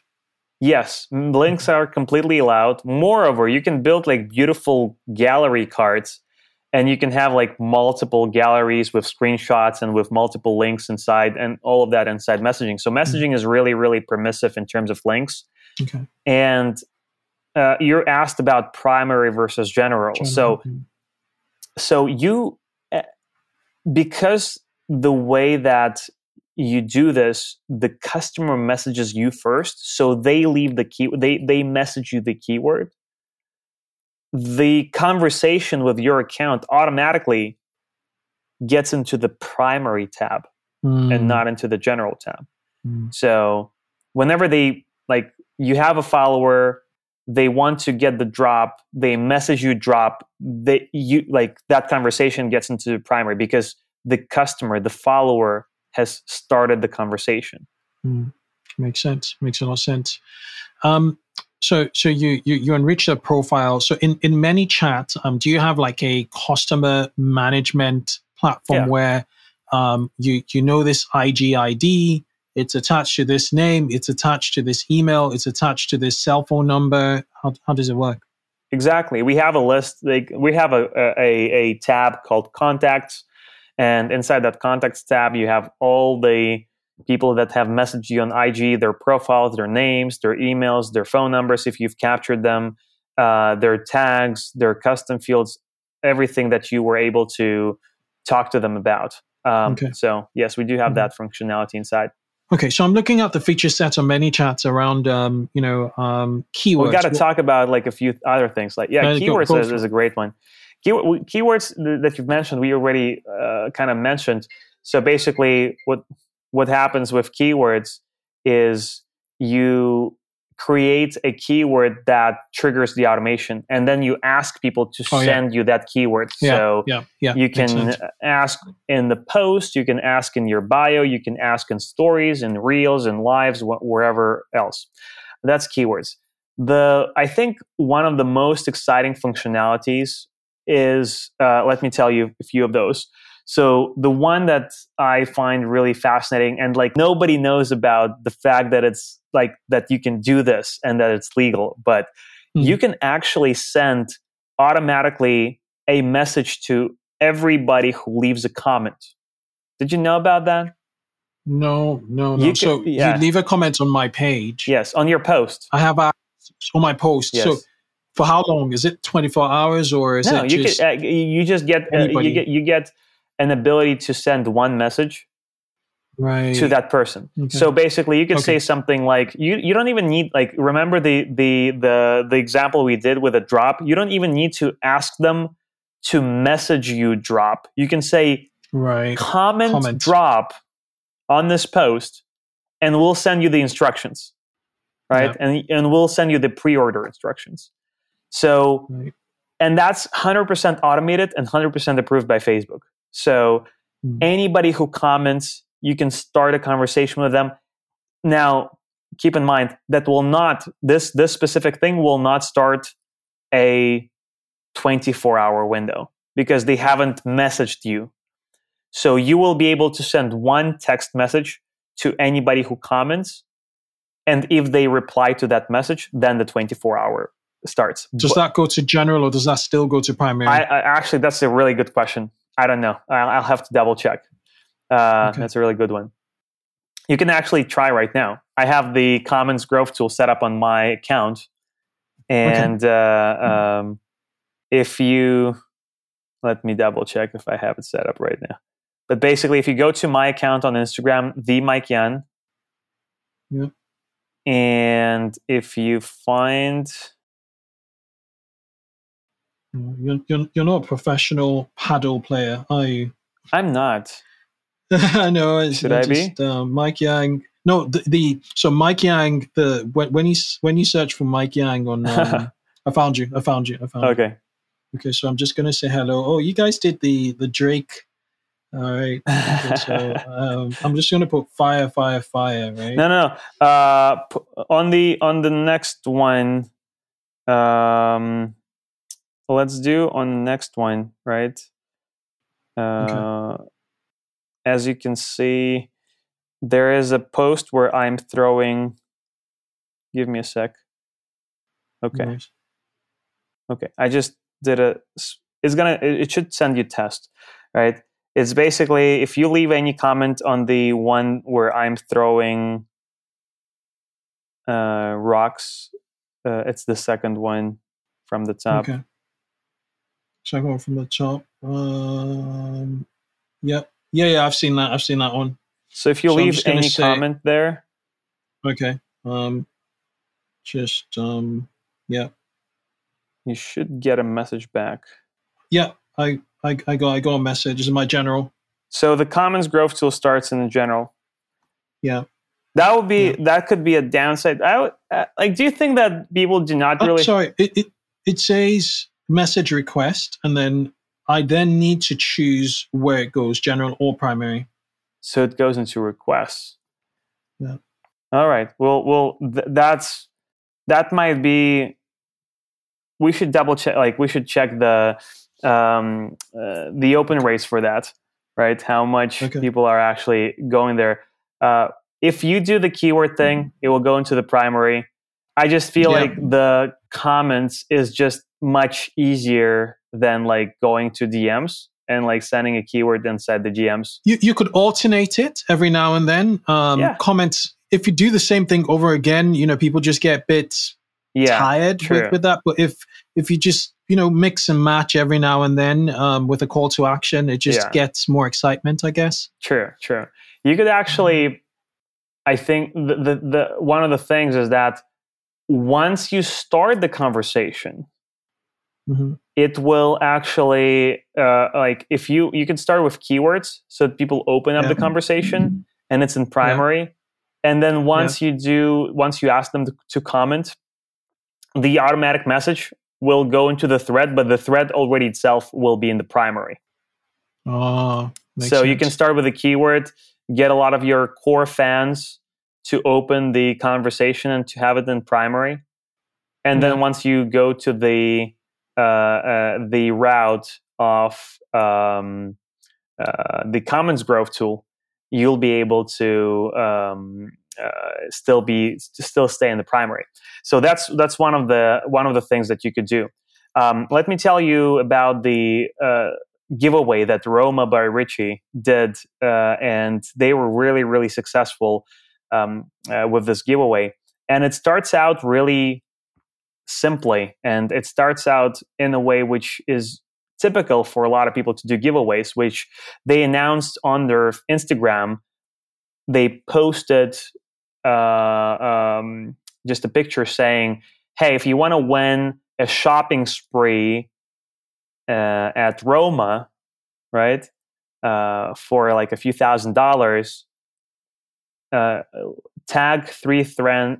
Yes, links are completely allowed. Moreover, you can build like beautiful gallery cards, and you can have like multiple galleries with screenshots and with multiple links inside and all of that inside messaging. So messaging is really, really permissive in terms of links. Okay. And uh, you're asked about primary versus general. general. So, so you, because the way that you do this, the customer messages you first, so they leave the key, they they message you the keyword. The conversation with your account automatically gets into the primary tab mm. and not into the general tab. Mm. So whenever they, like you have a follower, they want to get the drop, they message you drop, they you like that conversation gets into the primary because the customer, the follower, has started the conversation. Mm, makes sense. Makes a lot of sense. Um, so, so you, you you enrich the profile. So, in in ManyChat, um, do you have like a customer management platform yeah. where um, you you know this I G I D? It's attached to this name. It's attached to this email. It's attached to this cell phone number. How how does it work? Exactly. We have a list. Like we have a a, a tab called Contacts. And inside that contacts tab, you have all the people that have messaged you on I G, their profiles, their names, their emails, their phone numbers, if you've captured them, uh, their tags, their custom fields, everything that you were able to talk to them about. Um, okay. So yes, we do have that functionality inside. Okay, so I'm looking at the feature set on ManyChat around, um, you know, um, keywords. We got to well, talk about like a few other things. Like yeah, keywords go, go is, is a great one. Keywords that you've mentioned, we already uh, kind of mentioned. So basically, what what happens with keywords is you create a keyword that triggers the automation, and then you ask people to oh, send yeah. you that keyword. Yeah, so yeah, yeah, you can excellent. ask in the post, you can ask in your bio, you can ask in stories, in reels, in lives, wh- wherever else. That's keywords. The I think one of the most exciting functionalities is, uh, let me tell you a few of those. So the one that I find really fascinating, and like nobody knows about the fact that it's like that you can do this and that it's legal, but mm-hmm. you can actually send automatically a message to everybody who leaves a comment. Did you know about that? No, no, no. You so could, yeah. you leave a comment on my page. Yes, on your post. I have a, on my post. Yes. So for how long? Is it twenty-four hours or is no, it you just could, uh, you just get, uh, you get you get an ability to send one message right. to that person. Okay. So basically you can okay. say something like you, you don't even need like remember the, the the the example we did with a drop. You don't even need to ask them to message you drop. You can say right. comment, comment drop on this post, and we'll send you the instructions, right? Yeah. And and we'll send you the pre-order instructions. So, right. and that's one hundred percent automated and one hundred percent approved by Facebook. So mm. anybody who comments, you can start a conversation with them. Now, keep in mind that will not, this this specific thing will not start a twenty-four hour window because they haven't messaged you. So you will be able to send one text message to anybody who comments. And if they reply to that message, then the twenty-four hour starts. Does but, that go to general or does that still go to primary? I, I, actually, that's a really good question. I don't know. I'll, I'll have to double check. Uh, okay. That's a really good one. You can actually try right now. I have the comments growth tool set up on my account. And okay. uh, um, if you... Let me double check if I have it set up right now. But basically, if you go to my account on Instagram, the Mike Yan, yeah. and if you find... You're, you're, you're not a professional paddle player, are you? I'm not. No, it's, Should I just, be? Uh, Mike Yan. No, the, the so Mike Yan, the, when, when, you, when you search for Mike Yan on... Um, I found you, I found you, I found okay. you. Okay. Okay, so I'm just going to say hello. Oh, you guys did the, the Drake... All right. Okay, so um, I'm just going to put fire, fire, fire, right? No, no, no. Uh, on the on the next one, um, let's do on the next one, right? Uh, okay. As you can see, there is a post where I'm throwing. Give me a sec. Okay. Nice. Okay, I just did a. It's gonna. It should send you test, right? It's basically if you leave any comment on the one where I'm throwing uh, rocks, uh, it's the second one from the top. Okay. Second one from the top. Um, yeah, yeah, yeah. I've seen that. I've seen that one. So if you so leave any say, comment there, okay. Um, just um, yeah. You should get a message back. Yeah, I. I, I got I got a message. Is it my general? So the Commons growth tool starts in the general. Yeah, that would be yeah. that could be a downside. I would, uh, like. Do you think that people do not oh, really? Sorry, it, it it says message request, and then I then need to choose where it goes, general or primary. So it goes into requests. Yeah. All right. Well, well, th- that's that might be. We should double check. Like we should check the. Um, uh, the open rates for that, right? How much okay. people are actually going there. Uh, if you do the keyword thing, it will go into the primary. I just feel yeah. like the comments is just much easier than like going to D Ms and like sending a keyword inside the D Ms. You you could alternate it every now and then. Um, yeah. Comments, if you do the same thing over again, you know, people just get a bit yeah, tired with, with that. But if if you just you know, mix and match every now and then um, with a call to action. It just yeah. gets more excitement, I guess. True, true. You could actually, I think the, the the one of the things is that once you start the conversation, mm-hmm. it will actually, uh, like if you, you can start with keywords so that people open up yeah. the conversation mm-hmm. and it's in primary. Yeah. And then once yeah. you do, once you ask them to, to comment, the automatic message will go into the thread, but the thread already itself will be in the primary. Oh, makes so sense. You can start with a keyword, get a lot of your core fans to open the conversation and to have it in primary. And mm-hmm. then once you go to the uh, uh, the route of um, uh, the Commons Growth tool, you'll be able to um, Uh, still be still stay in the primary. So that's that's one of the one of the things that you could do. Um, let me tell you about the uh, giveaway that Roma by Rich did, uh, and they were really, really successful um, uh, with this giveaway. And it starts out really simply, and it starts out in a way which is typical for a lot of people to do giveaways, which they announced on their Instagram. They posted uh, um, just a picture saying, hey, if you want to win a shopping spree uh, at Roma, right, uh, for like a few thousand dollars, uh, tag three, thre-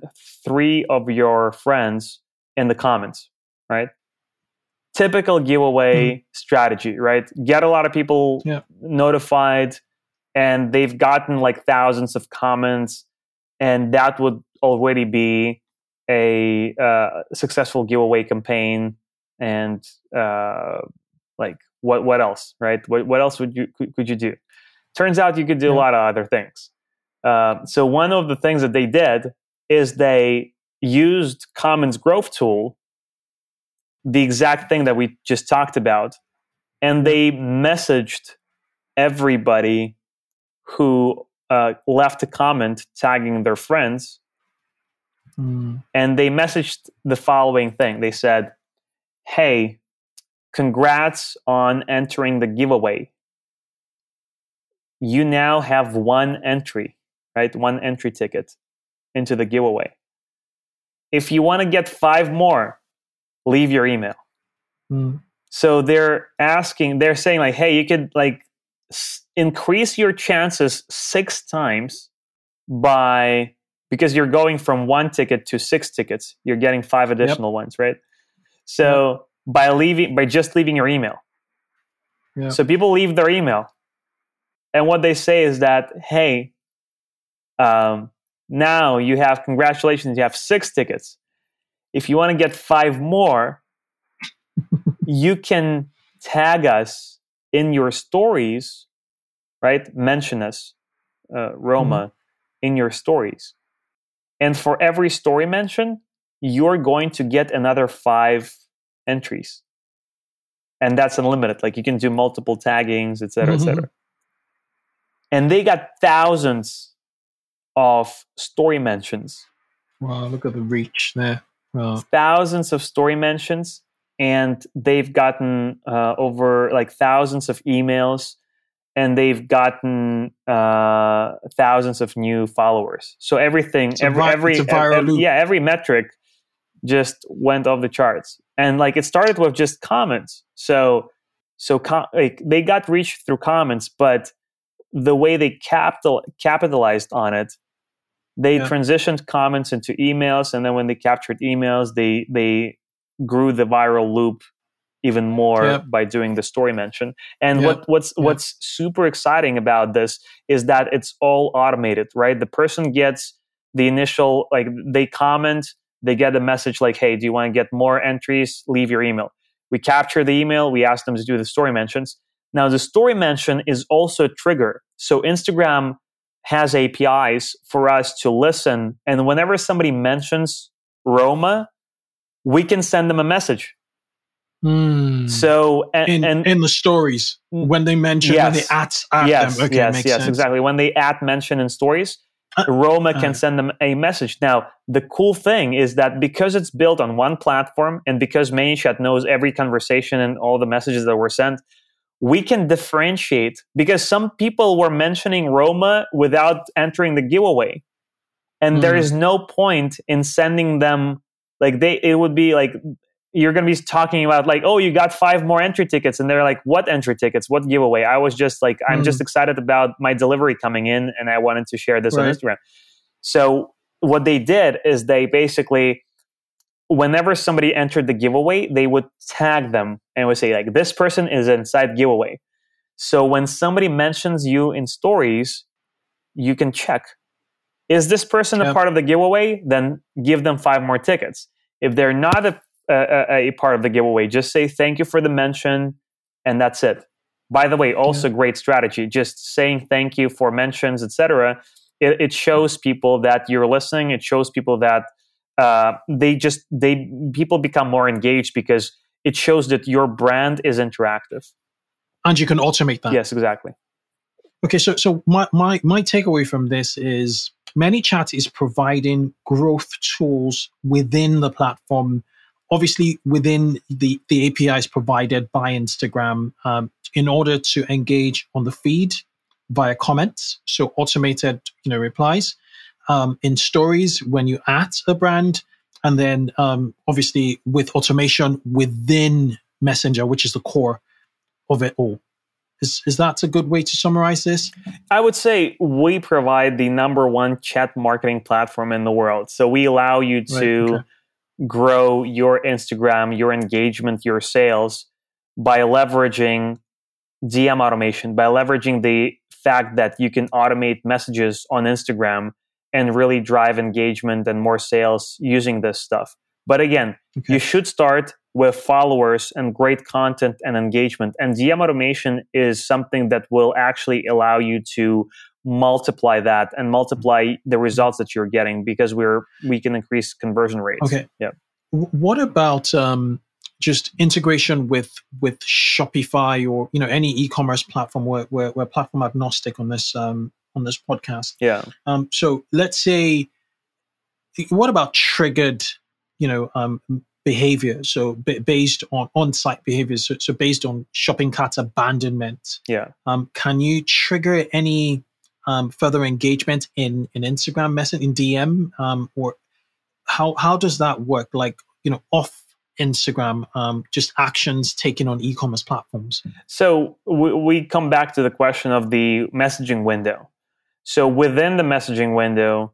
three of your friends in the comments, right? Typical giveaway mm-hmm. strategy, right? Get a lot of people yeah. notified, and they've gotten like thousands of comments, and that would already be a uh, successful giveaway campaign. And uh, like what what else, right? What what else would you could, could you do? Turns out you could do yeah. a lot of other things. Uh, so one of the things that they did is they used Commons Growth Tool, the exact thing that we just talked about, and they messaged everybody who uh, left a comment tagging their friends. Mm. And they messaged the following thing. They said, hey, congrats on entering the giveaway. You now have one entry, right? One entry ticket into the giveaway. If you want to get five more, leave your email. Mm. So they're asking, they're saying like, hey, you could like s- increase your chances six times by, because you're going from one ticket to six tickets, you're getting five additional yep. ones, right? So yep. by leaving, by just leaving your email. Yep. So people leave their email. And what they say is that, hey, um, now you have, congratulations, you have six tickets. If you want to get five more, you can tag us in your stories, right? Mention us, uh, Roma, mm-hmm. in your stories. And for every story mention, you're going to get another five entries. And that's unlimited. Like you can do multiple taggings, et cetera, mm-hmm. et cetera. And they got thousands of story mentions. Wow, look at the reach there. Oh. Thousands of story mentions, and they've gotten uh, over like thousands of emails, and they've gotten uh, thousands of new followers. So everything, every, vi- every, every, every yeah, every metric just went off the charts. And like it started with just comments. So, so com- like they got reached through comments, but the way they capital capitalized on it. They yeah. transitioned comments into emails, and then when they captured emails, they they grew the viral loop even more yeah. by doing the story mention. And yeah. what what's yeah. what's super exciting about this is that it's all automated, right? The person gets the initial, like they comment, they get a message like, hey, do you want to get more entries? Leave your email. We capture the email, we ask them to do the story mentions. Now the story mention is also a trigger. So Instagram has A P Is for us to listen. And whenever somebody mentions Roma, we can send them a message. Mm. So, and in, and in the stories, when they mention, yes, when they at, at yes, them. Okay, yes, makes yes, sense. Exactly. When they at mention in stories, uh, Roma can uh, send them a message. Now, the cool thing is that because it's built on one platform and because ManyChat knows every conversation and all the messages that were sent, we can differentiate, because some people were mentioning Roma without entering the giveaway. And mm. there is no point in sending them, like they, it would be like, you're going to be talking about like, oh, you got five more entry tickets. And they're like, what entry tickets? What giveaway? I was just like, I'm mm. just excited about my delivery coming in and I wanted to share this right. on Instagram. So what they did is they basically, whenever somebody entered the giveaway, they would tag them and would say like, this person is inside giveaway. So when somebody mentions you in stories, you can check, is this person yep. a part of the giveaway? Then give them five more tickets. If they're not a, a, a part of the giveaway, just say thank you for the mention, and that's it. By the way, also yeah. great strategy, just saying thank you for mentions, et cetera. It, it shows people that you're listening. It shows people that Uh, they just, they people become more engaged because it shows that your brand is interactive. And you can automate that. Yes, exactly. Okay, so so my my, my takeaway from this is ManyChat is providing growth tools within the platform, obviously within the, the A P Is provided by Instagram, um, in order to engage on the feed via comments, so automated you know replies, um, in stories when you at a brand, and then um, obviously with automation within Messenger, which is the core of it all. Is, is that a good way to summarize this? I would say we provide the number one chat marketing platform in the world. So we allow you to right, okay. grow your Instagram, your engagement, your sales by leveraging D M automation, by leveraging the fact that you can automate messages on Instagram and really drive engagement and more sales using this stuff. But again, okay. you should start with followers and great content and engagement. And D M automation is something that will actually allow you to multiply that and multiply the results that you're getting, because we're we can increase conversion rates. Okay. Yeah. What about um, just integration with with Shopify or you know any e-commerce platform? We're we're, we're platform agnostic on this um, on this podcast. Yeah. Um, so let's say, what about triggered, you know, um, behavior? So b- based on on-site behaviors, so, so based on shopping cart abandonment. Yeah. Um, can you trigger any um, further engagement in, in Instagram message, in D M, um, or how how does that work? Like, you know, off Instagram, um, just actions taken on e-commerce platforms. So we, we come back to the question of the messaging window. So within the messaging window,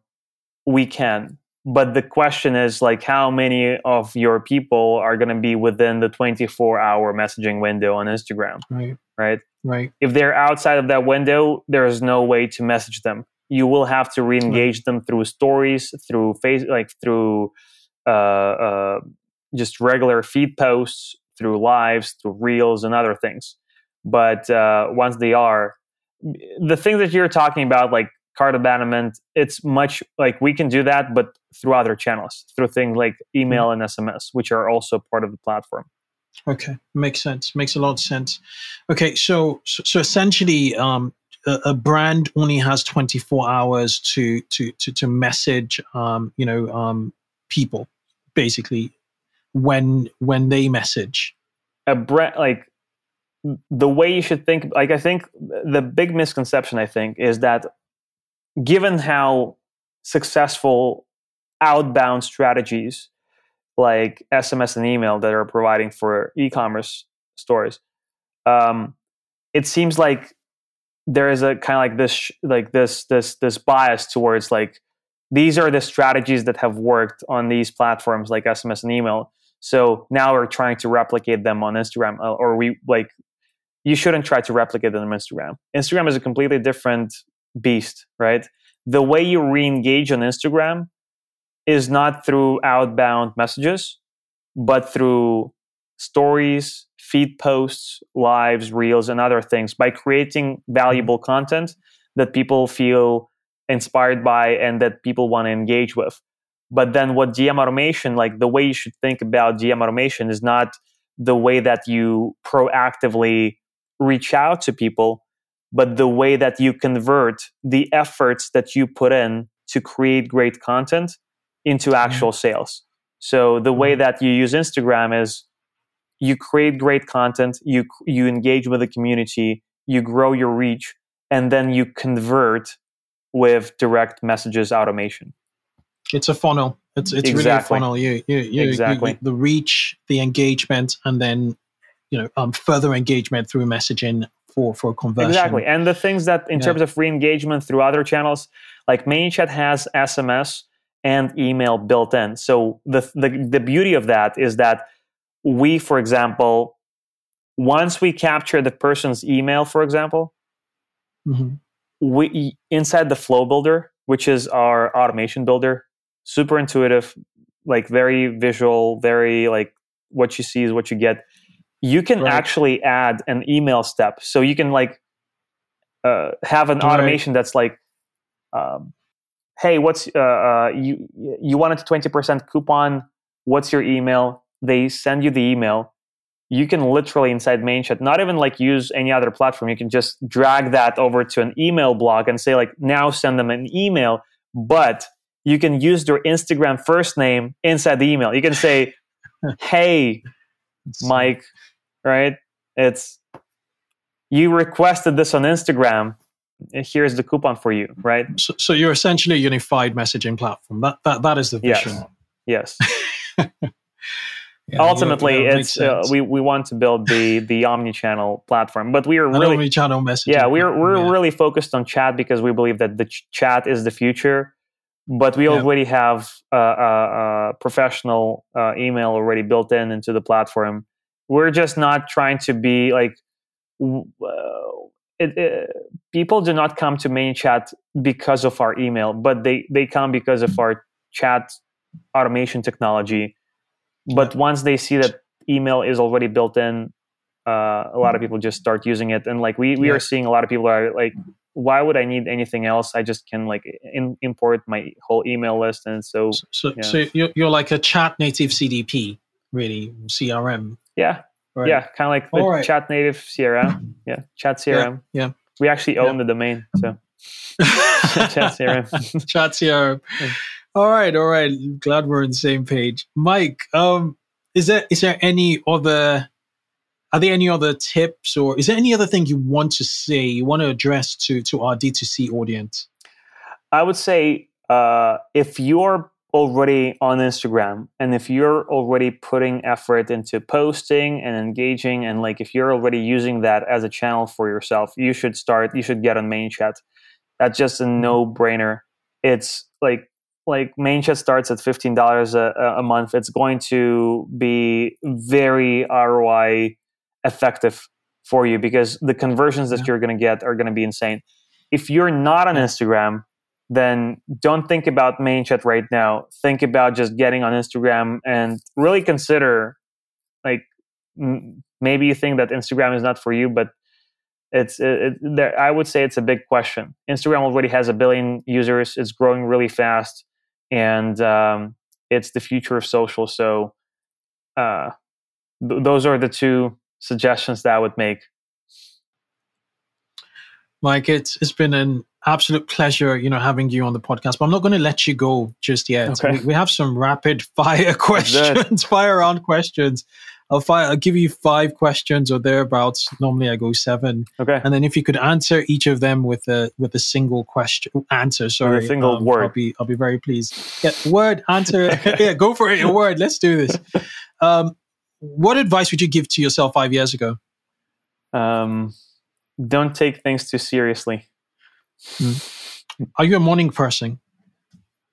we can. But the question is, like, how many of your people are going to be within the twenty-four hour messaging window on Instagram? Right. Right. Right. If they're outside of that window, there is no way to message them. You will have to re-engage right. them through stories, through face, like through uh, uh, just regular feed posts, through lives, through reels, and other things. But uh, once they are, the things that you're talking about, like cart abandonment, it's much like we can do that, but through other channels, through things like email mm-hmm. and S M S, which are also part of the platform. Okay, makes sense. Makes a lot of sense. Okay, so so, so essentially, um, a, a brand only has twenty-four hours to to to, to message, um, you know, um, people basically when when they message a brand. Like, the way you should think, like I think the big misconception I think is that, given how successful outbound strategies like S M S and email that are providing for e-commerce stores, um, it seems like there is a kind of like this, like this, this, this bias towards like these are the strategies that have worked on these platforms like S M S and email. So now we're trying to replicate them on Instagram, or we like you shouldn't try to replicate them on Instagram. Instagram is a completely different beast, right? The way you re-engage on Instagram is not through outbound messages, but through stories, feed posts, lives, reels, and other things, by creating valuable content that people feel inspired by and that people want to engage with. But then what D M automation, like the way you should think about D M automation is not the way that you proactively reach out to people, but the way that you convert the efforts that you put in to create great content into actual sales. So the way that you use Instagram is you create great content, you you engage with the community, you grow your reach, and then you convert with direct messages automation. It's a funnel. It's it's exactly. really a funnel. You you you, exactly. you you the reach, the engagement, and then you know um, further engagement through messaging. For, for conversion. Exactly. And the things that in yeah. terms of re-engagement through other channels, like ManyChat has S M S and email built in. So the, the the beauty of that is that we, for example, once we capture the person's email, for example, mm-hmm. we inside the Flow Builder, which is our automation builder, super intuitive, like very visual, very like what you see is what you get. You can right. actually add an email step. So you can like uh, have an automation right. that's like, um, hey, what's uh, uh, you you wanted a twenty percent coupon? What's your email? They send you the email. you can literally inside ManyChat, not even like use any other platform. You can just drag that over to an email block and say like, now send them an email, but you can use their Instagram first name inside the email. You can say, hey, Mike, right? It's, you requested this on Instagram. Here's the coupon for you, right? So, so you're essentially a unified messaging platform. That that that is the vision. Yes. yes. Yeah, Ultimately, yeah, it's uh, we we want to build the the omnichannel platform, but we are really omnichannel messaging. Yeah, we're we're yeah. really focused on chat because we believe that the ch- chat is the future. But we yeah. already have a uh, uh, uh, professional uh, email already built in into the platform. We're just not trying to be like. W- uh, It, it, people do not come to ManyChat because of our email, but they, they come because of our chat automation technology. But once they see that email is already built in, uh, a lot of people just start using it. And like we, we yeah. are seeing a lot of people are like, why would I need anything else? I just can like in, import my whole email list. And so, so, so, yeah. so you're, you're like a chat native C D P, really, C R M. Yeah. Right. Yeah, kind of like the right. chat native C R M. Yeah, chat C R M. Yeah, yeah. We actually own yeah. the domain, so chat C R M. Chat C R M. Yeah. All right, all right. Glad we're on the same page, Mike. Um, is there is there any other? Are there any other tips, or is there any other thing you want to say? You want to address to to our D two C audience? I would say uh, if you're already on Instagram, and if you're already putting effort into posting and engaging, and like if you're already using that as a channel for yourself, you should start, you should get on ManyChat. That's just a no-brainer. It's like like ManyChat starts at fifteen dollars a, a month. It's going to be very R O I effective for you because the conversions that you're going to get are going to be insane. If you're not on Instagram, then don't think about ManyChat right now. Think about just getting on Instagram and really consider, like, m- maybe you think that Instagram is not for you, but it's. It, it, there, I would say it's a big question. Instagram already has a billion users. It's growing really fast, and um, it's the future of social. So uh, th- those are the two suggestions that I would make. Mike, it's it's been an absolute pleasure, you know, having you on the podcast. But I'm not going to let you go just yet. Okay. We, we have some rapid fire questions, fire round questions. I'll fire, I'll give you five questions or thereabouts. Normally, I go seven. Okay. And then if you could answer each of them with a with a single question answer, sorry, with a single um, word, I'll be I'll be very pleased. Yeah, word answer. yeah, go for it. A word. Let's do this. Um, what advice would you give to yourself five years ago? Um, don't take things too seriously. Mm. Are you a morning person?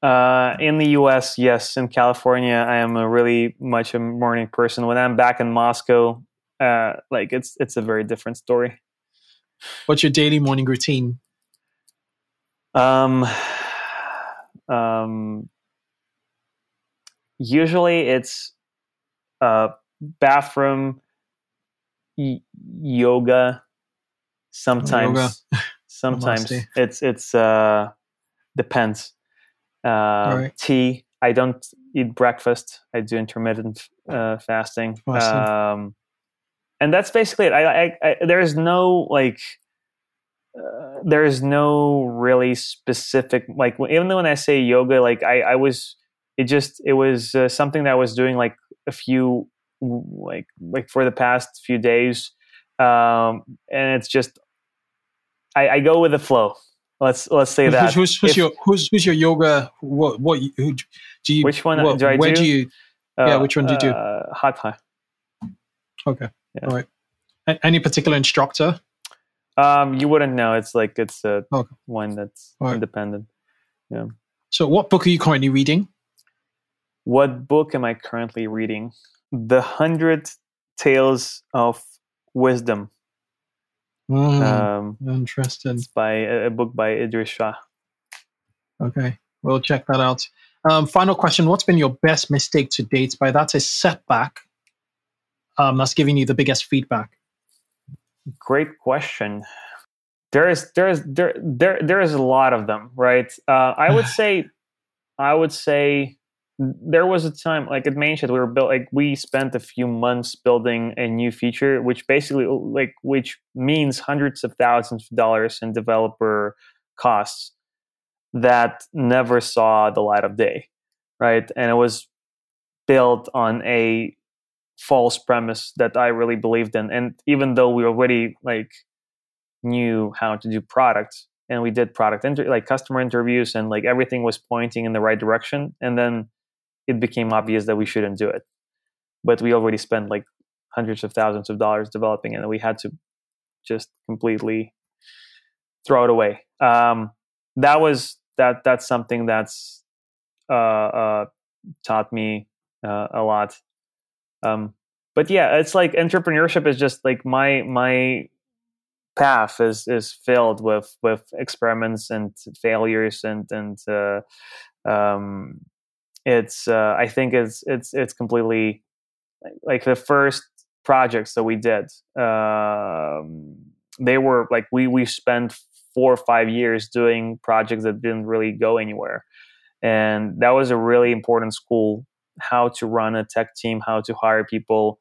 Uh, in the U S, yes. In California, I am a really much a morning person. When I'm back in Moscow, uh, like it's it's a very different story. What's your daily morning routine? Um, um, usually it's uh, bathroom, y- yoga, sometimes. Oh, yoga. Sometimes it's it's uh, depends. Uh, right. Tea. I don't eat breakfast. I do intermittent uh, fasting, awesome. um, and that's basically it. I, I, I there is no like uh, there is no really specific like even though when I say yoga, like I, I was it just it was uh, something that I was doing like a few like like for the past few days, um, and it's just. I, I go with the flow. Let's let's say that. Who's, who's if, your who's, who's your yoga? What what who, do you? Which one what, do I where do? do you, uh, yeah, which one do you do? Uh, Hatha. Okay. Yeah. All right. A- any particular instructor? Um, you wouldn't know. It's like it's a okay. one that's right. independent. Yeah. So, what book are you currently reading? What book am I currently reading? The Hundred Tales of Wisdom. Mm, um, interesting. It's by a, a book by Idris Shah. Okay, we'll check that out. Um, final question: what's been your best mistake to date? By that is setback. Um, that's giving you the biggest feedback. Great question. There is there is there there there is a lot of them, right? Uh, I would say, I would say there was a time, like at ManyChat, we were built, like we spent a few months building a new feature, which basically, like, which means hundreds of thousands of dollars in developer costs that never saw the light of day, right? And it was built on a false premise that I really believed in. And even though we already like knew how to do products, and we did product inter- like customer interviews, and like everything was pointing in the right direction, and then it became obvious that we shouldn't do it. But we already spent like hundreds of thousands of dollars developing it, and we had to just completely throw it away. Um, that was that. That's something that's uh, uh, taught me uh, a lot. Um, but yeah, it's like entrepreneurship is just like my my path is is filled with with experiments and failures, and and uh, um, it's uh, I think it's it's it's completely like the first projects that we did. Uh, they were like we we spent four or five years doing projects that didn't really go anywhere, and that was a really important school. How to run a tech team, how to hire people,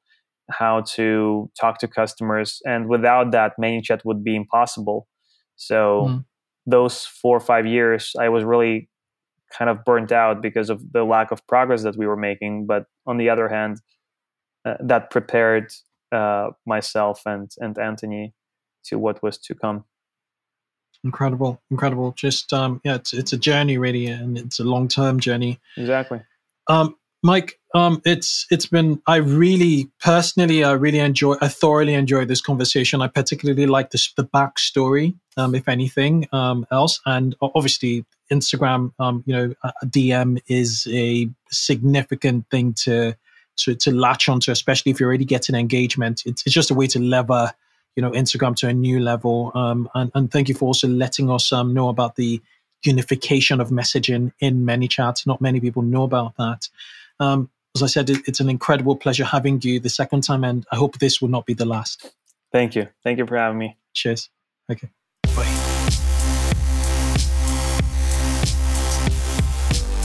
how to talk to customers. And without that, ManyChat would be impossible. So mm. those four or five years, I was really kind of burnt out because of the lack of progress that we were making. But on the other hand, uh, that prepared uh, myself and, and Anthony to what was to come. Incredible, incredible. Just, um, yeah, it's, it's a journey really, and it's a long-term journey. Exactly. Um, Mike, um, it's it's been, I really, personally, I really enjoy, I thoroughly enjoyed this conversation. I particularly like the, the backstory, um, if anything um, else. And obviously, Instagram, um, you know, a D M is a significant thing to, to, to latch onto, especially if you're already getting engagement. It's, it's just a way to lever, you know, Instagram to a new level. Um, and, and thank you for also letting us um, know about the unification of messaging in ManyChat. Not many people know about that. Um, as I said, it, it's an incredible pleasure having you the second time, and I hope this will not be the last. Thank you. Thank you for having me. Cheers. Okay. Bye.